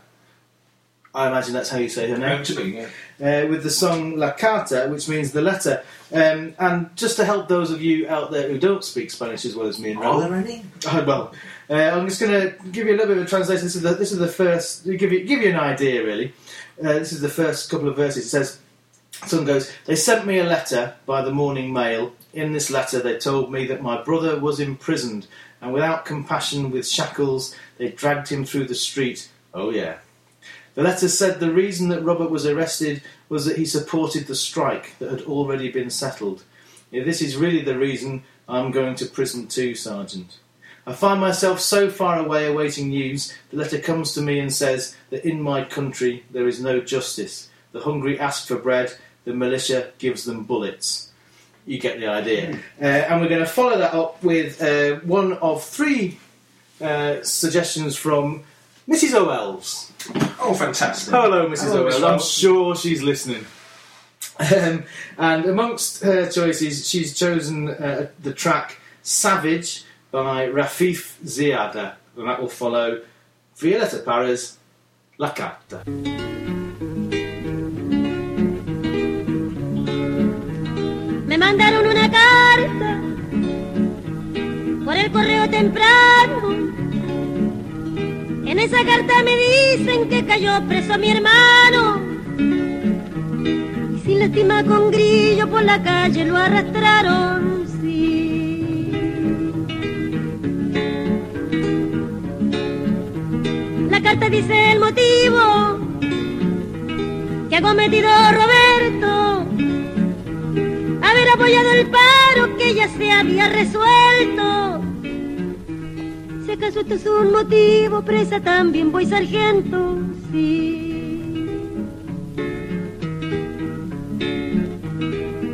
I imagine that's how you say her name. Actually, yeah. Uh, with the song La Carta, which means the letter. Um, and just to help those of you out there who don't speak Spanish as well as me and Rob. Are there any? Oh, well, uh, I'm just going to give you a little bit of a translation. This is the, this is the first, give you, give you an idea, really. Uh, this is the first couple of verses. It says, someone goes, "They sent me a letter by the morning mail. In this letter they told me that my brother was imprisoned, and without compassion, with shackles, they dragged him through the street. Oh, yeah. The letter said the reason that Robert was arrested was that he supported the strike that had already been settled. Yeah, this is really the reason I'm going to prison too, Sergeant. I find myself so far away awaiting news, the letter comes to me and says that in my country there is no justice. The hungry ask for bread, the militia gives them bullets." You get the idea. Mm. Uh, and we're going to follow that up with uh, one of three uh, suggestions from Missus O'Ells. Oh, fantastic. Hello, Missus Hello, O'Ells. I'm sure she's listening. Um, and amongst her choices, she's chosen uh, the track Savage by Rafif Ziada, and that will follow Violeta Parra's La Carta. Me mandaron una carta por el correo temprano. En esa carta me dicen que cayó preso mi hermano. Y sin lástima con grillo por la calle lo arrastraron, sí. La carta dice el motivo que ha cometido Roberto, haber apoyado el paro que ya se había resuelto. Si acaso esto es un motivo, presa también voy, sargento, sí.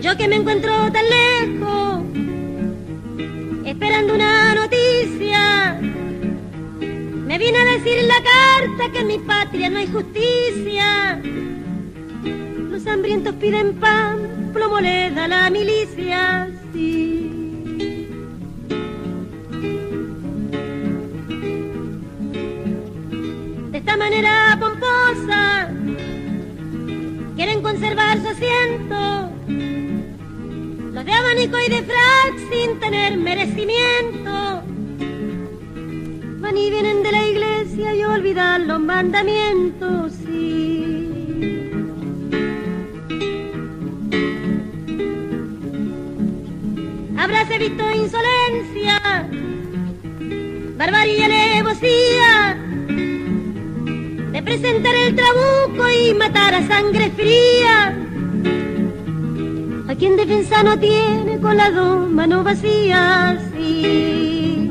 Yo que me encuentro tan lejos, esperando una noticia, me vino a decir la carta que en mi patria no hay justicia. Los hambrientos piden pan, plomo le da la milicia, sí. De esta manera pomposa quieren conservar su asiento los de abanico y de frac sin tener merecimiento. Van y vienen de la iglesia y olvidan los mandamientos, sí. Habráse visto insolencia, barbarie y alevosía, de presentar el trabuco y matar a sangre fría a quien defensa no tiene con las dos manos vacías, sí.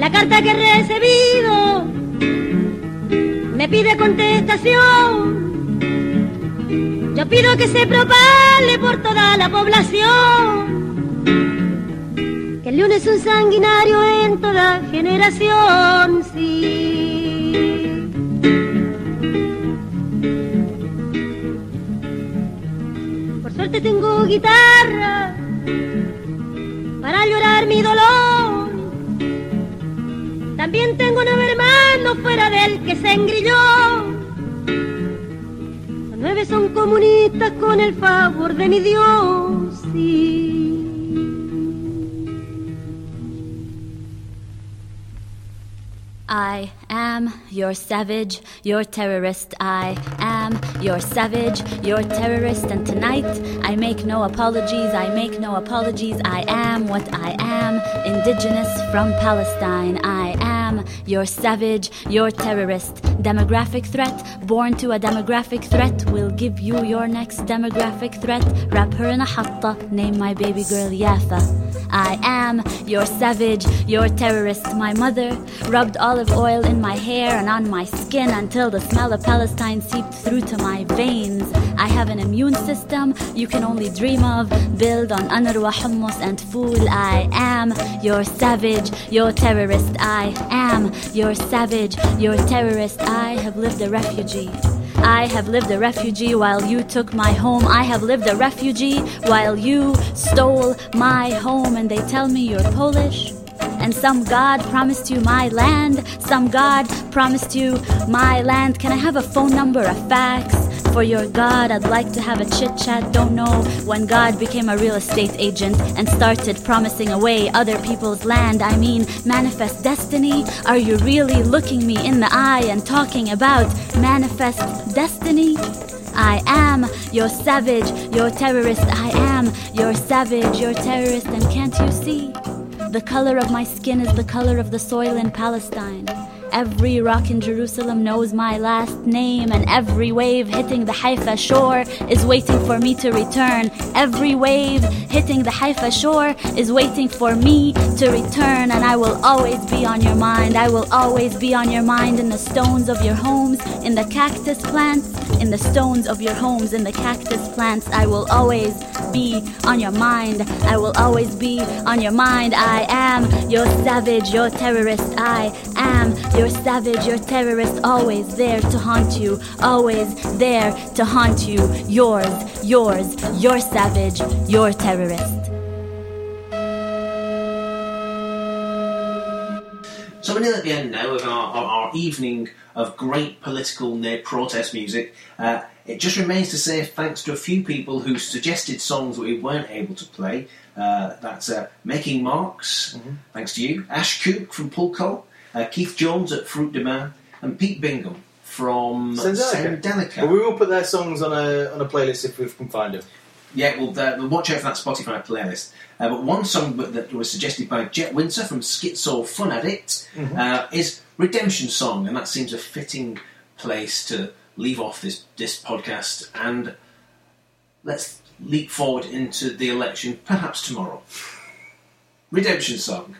La carta que he recibido me pide contestación. Yo pido que se propale por toda la población, que el león es un sanguinario en toda generación, sí. Por suerte tengo guitarra para llorar mi dolor. También tengo un hermano fuera del que se engrilló. Los nueve son comunistas con el favor de mi Dios, sí. I am your savage, your terrorist. I am your savage, your terrorist. And tonight I make no apologies, I make no apologies. I am what I am, indigenous from Palestine. I am am. You're savage, you're terrorist. Demographic threat, born to a demographic threat. We'll give you your next demographic threat. Wrap her in a hatta, name my baby girl Yafa. I am, you're savage, you're terrorist. My mother rubbed olive oil in my hair and on my skin until the smell of Palestine seeped through to my veins. I have an immune system you can only dream of, build on anarwa, hummus and fool. I am, you're savage, you're terrorist. I am, you're savage, you're terrorist. I have lived a refugee. I have lived a refugee while you took my home. I have lived a refugee while you stole my home. And they tell me you're Polish, and some god promised you my land. Some god promised you my land. Can I have a phone number, a fax? For your God, I'd like to have a chit-chat. Don't know when God became a real estate agent and started promising away other people's land. I mean, manifest destiny? Are you really looking me in the eye and talking about manifest destiny? I am, you're savage, you're terrorist. I am, you're savage, you're terrorist. And can't you see? The color of my skin is the color of the soil in Palestine. Every rock in Jerusalem knows my last name, and every wave hitting the Haifa shore is waiting for me to return. Every wave hitting the Haifa shore is waiting for me to return, and I will always be on your mind. I will always be on your mind, in the stones of your homes, in the cactus plants, in the stones of your homes, in the cactus plants. I will always be on your mind. I will always be on your mind. I am your savage, your terrorist. I am your savage, your terrorist, always there to haunt you, always there to haunt you. Yours, yours, your savage, your terrorist. So we're nearly at the end now of our, our, our evening of great political near protest music. Uh, it just remains to say thanks to a few people who suggested songs that we weren't able to play. Uh, that's uh, Making Marks, mm-hmm. thanks to you, Ash Cook from Pulco, Uh, Keith Jones at Fruit de Mer, and Pete Bingham from Sendelica. Sendelica. Well, we will put their songs on a on a playlist if we can find them. Yeah, well, uh, watch out for that Spotify playlist. Uh, but one song that was suggested by Jet Winter from Schizo Fun Addict mm-hmm. uh, is Redemption Song, and that seems a fitting place to leave off this, this podcast. And let's leap forward into the election, perhaps tomorrow. Redemption Song.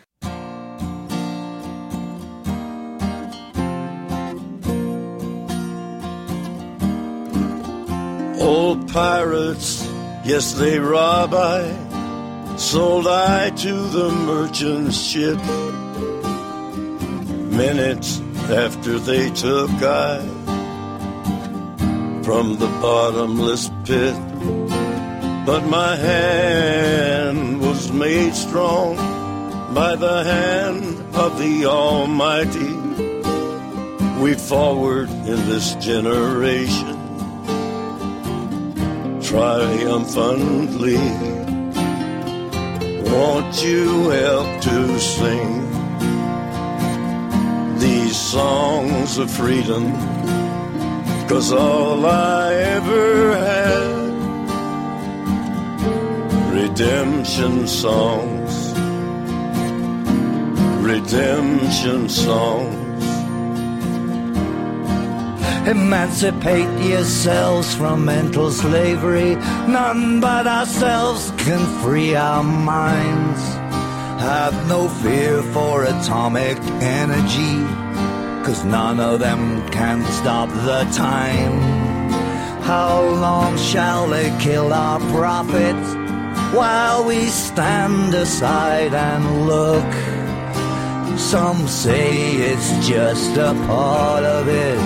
Old pirates, yes, they rob I, sold I to the merchant ship. Minutes after they took I from the bottomless pit. But my hand was made strong by the hand of the Almighty. We forward in this generation triumphantly. Won't you help to sing these songs of freedom? 'Cause all I ever had, redemption songs, redemption songs. Emancipate yourselves from mental slavery. None but ourselves can free our minds. Have no fear for atomic energy, 'cause none of them can stop the time. How long shall they kill our prophets while we stand aside and look? Some say it's just a part of it.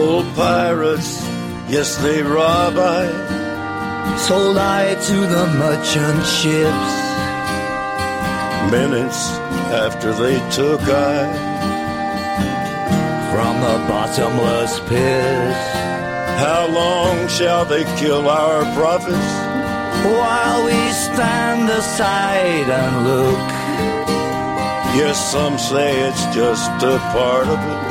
Old pirates, yes, they rob I, sold I to the merchant ships. minutes after they took I from the bottomless pit. How long shall they kill our prophets while we stand aside and look? Yes, some say it's just a part of it.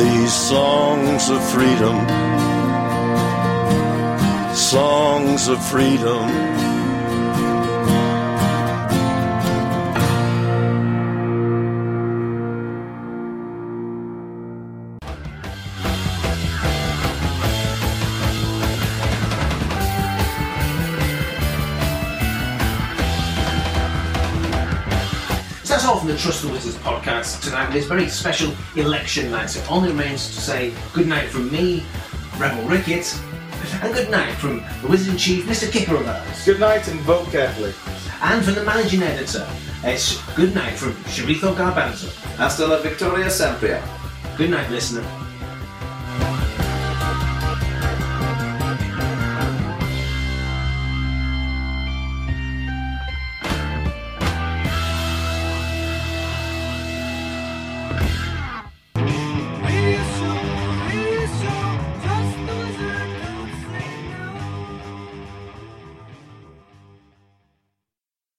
These songs of freedom, songs of freedom. The Trust the Wizards podcast tonight with this very special election night. So it only remains to say good night from me, Rebel Ricketts, and good night from the Wizard in Chief, Mister Kipper of ours. Good night and vote carefully. And from the managing editor, it's good night from Sharifo Garbanzo. Hasta la Victoria Sempia. Good night, listener.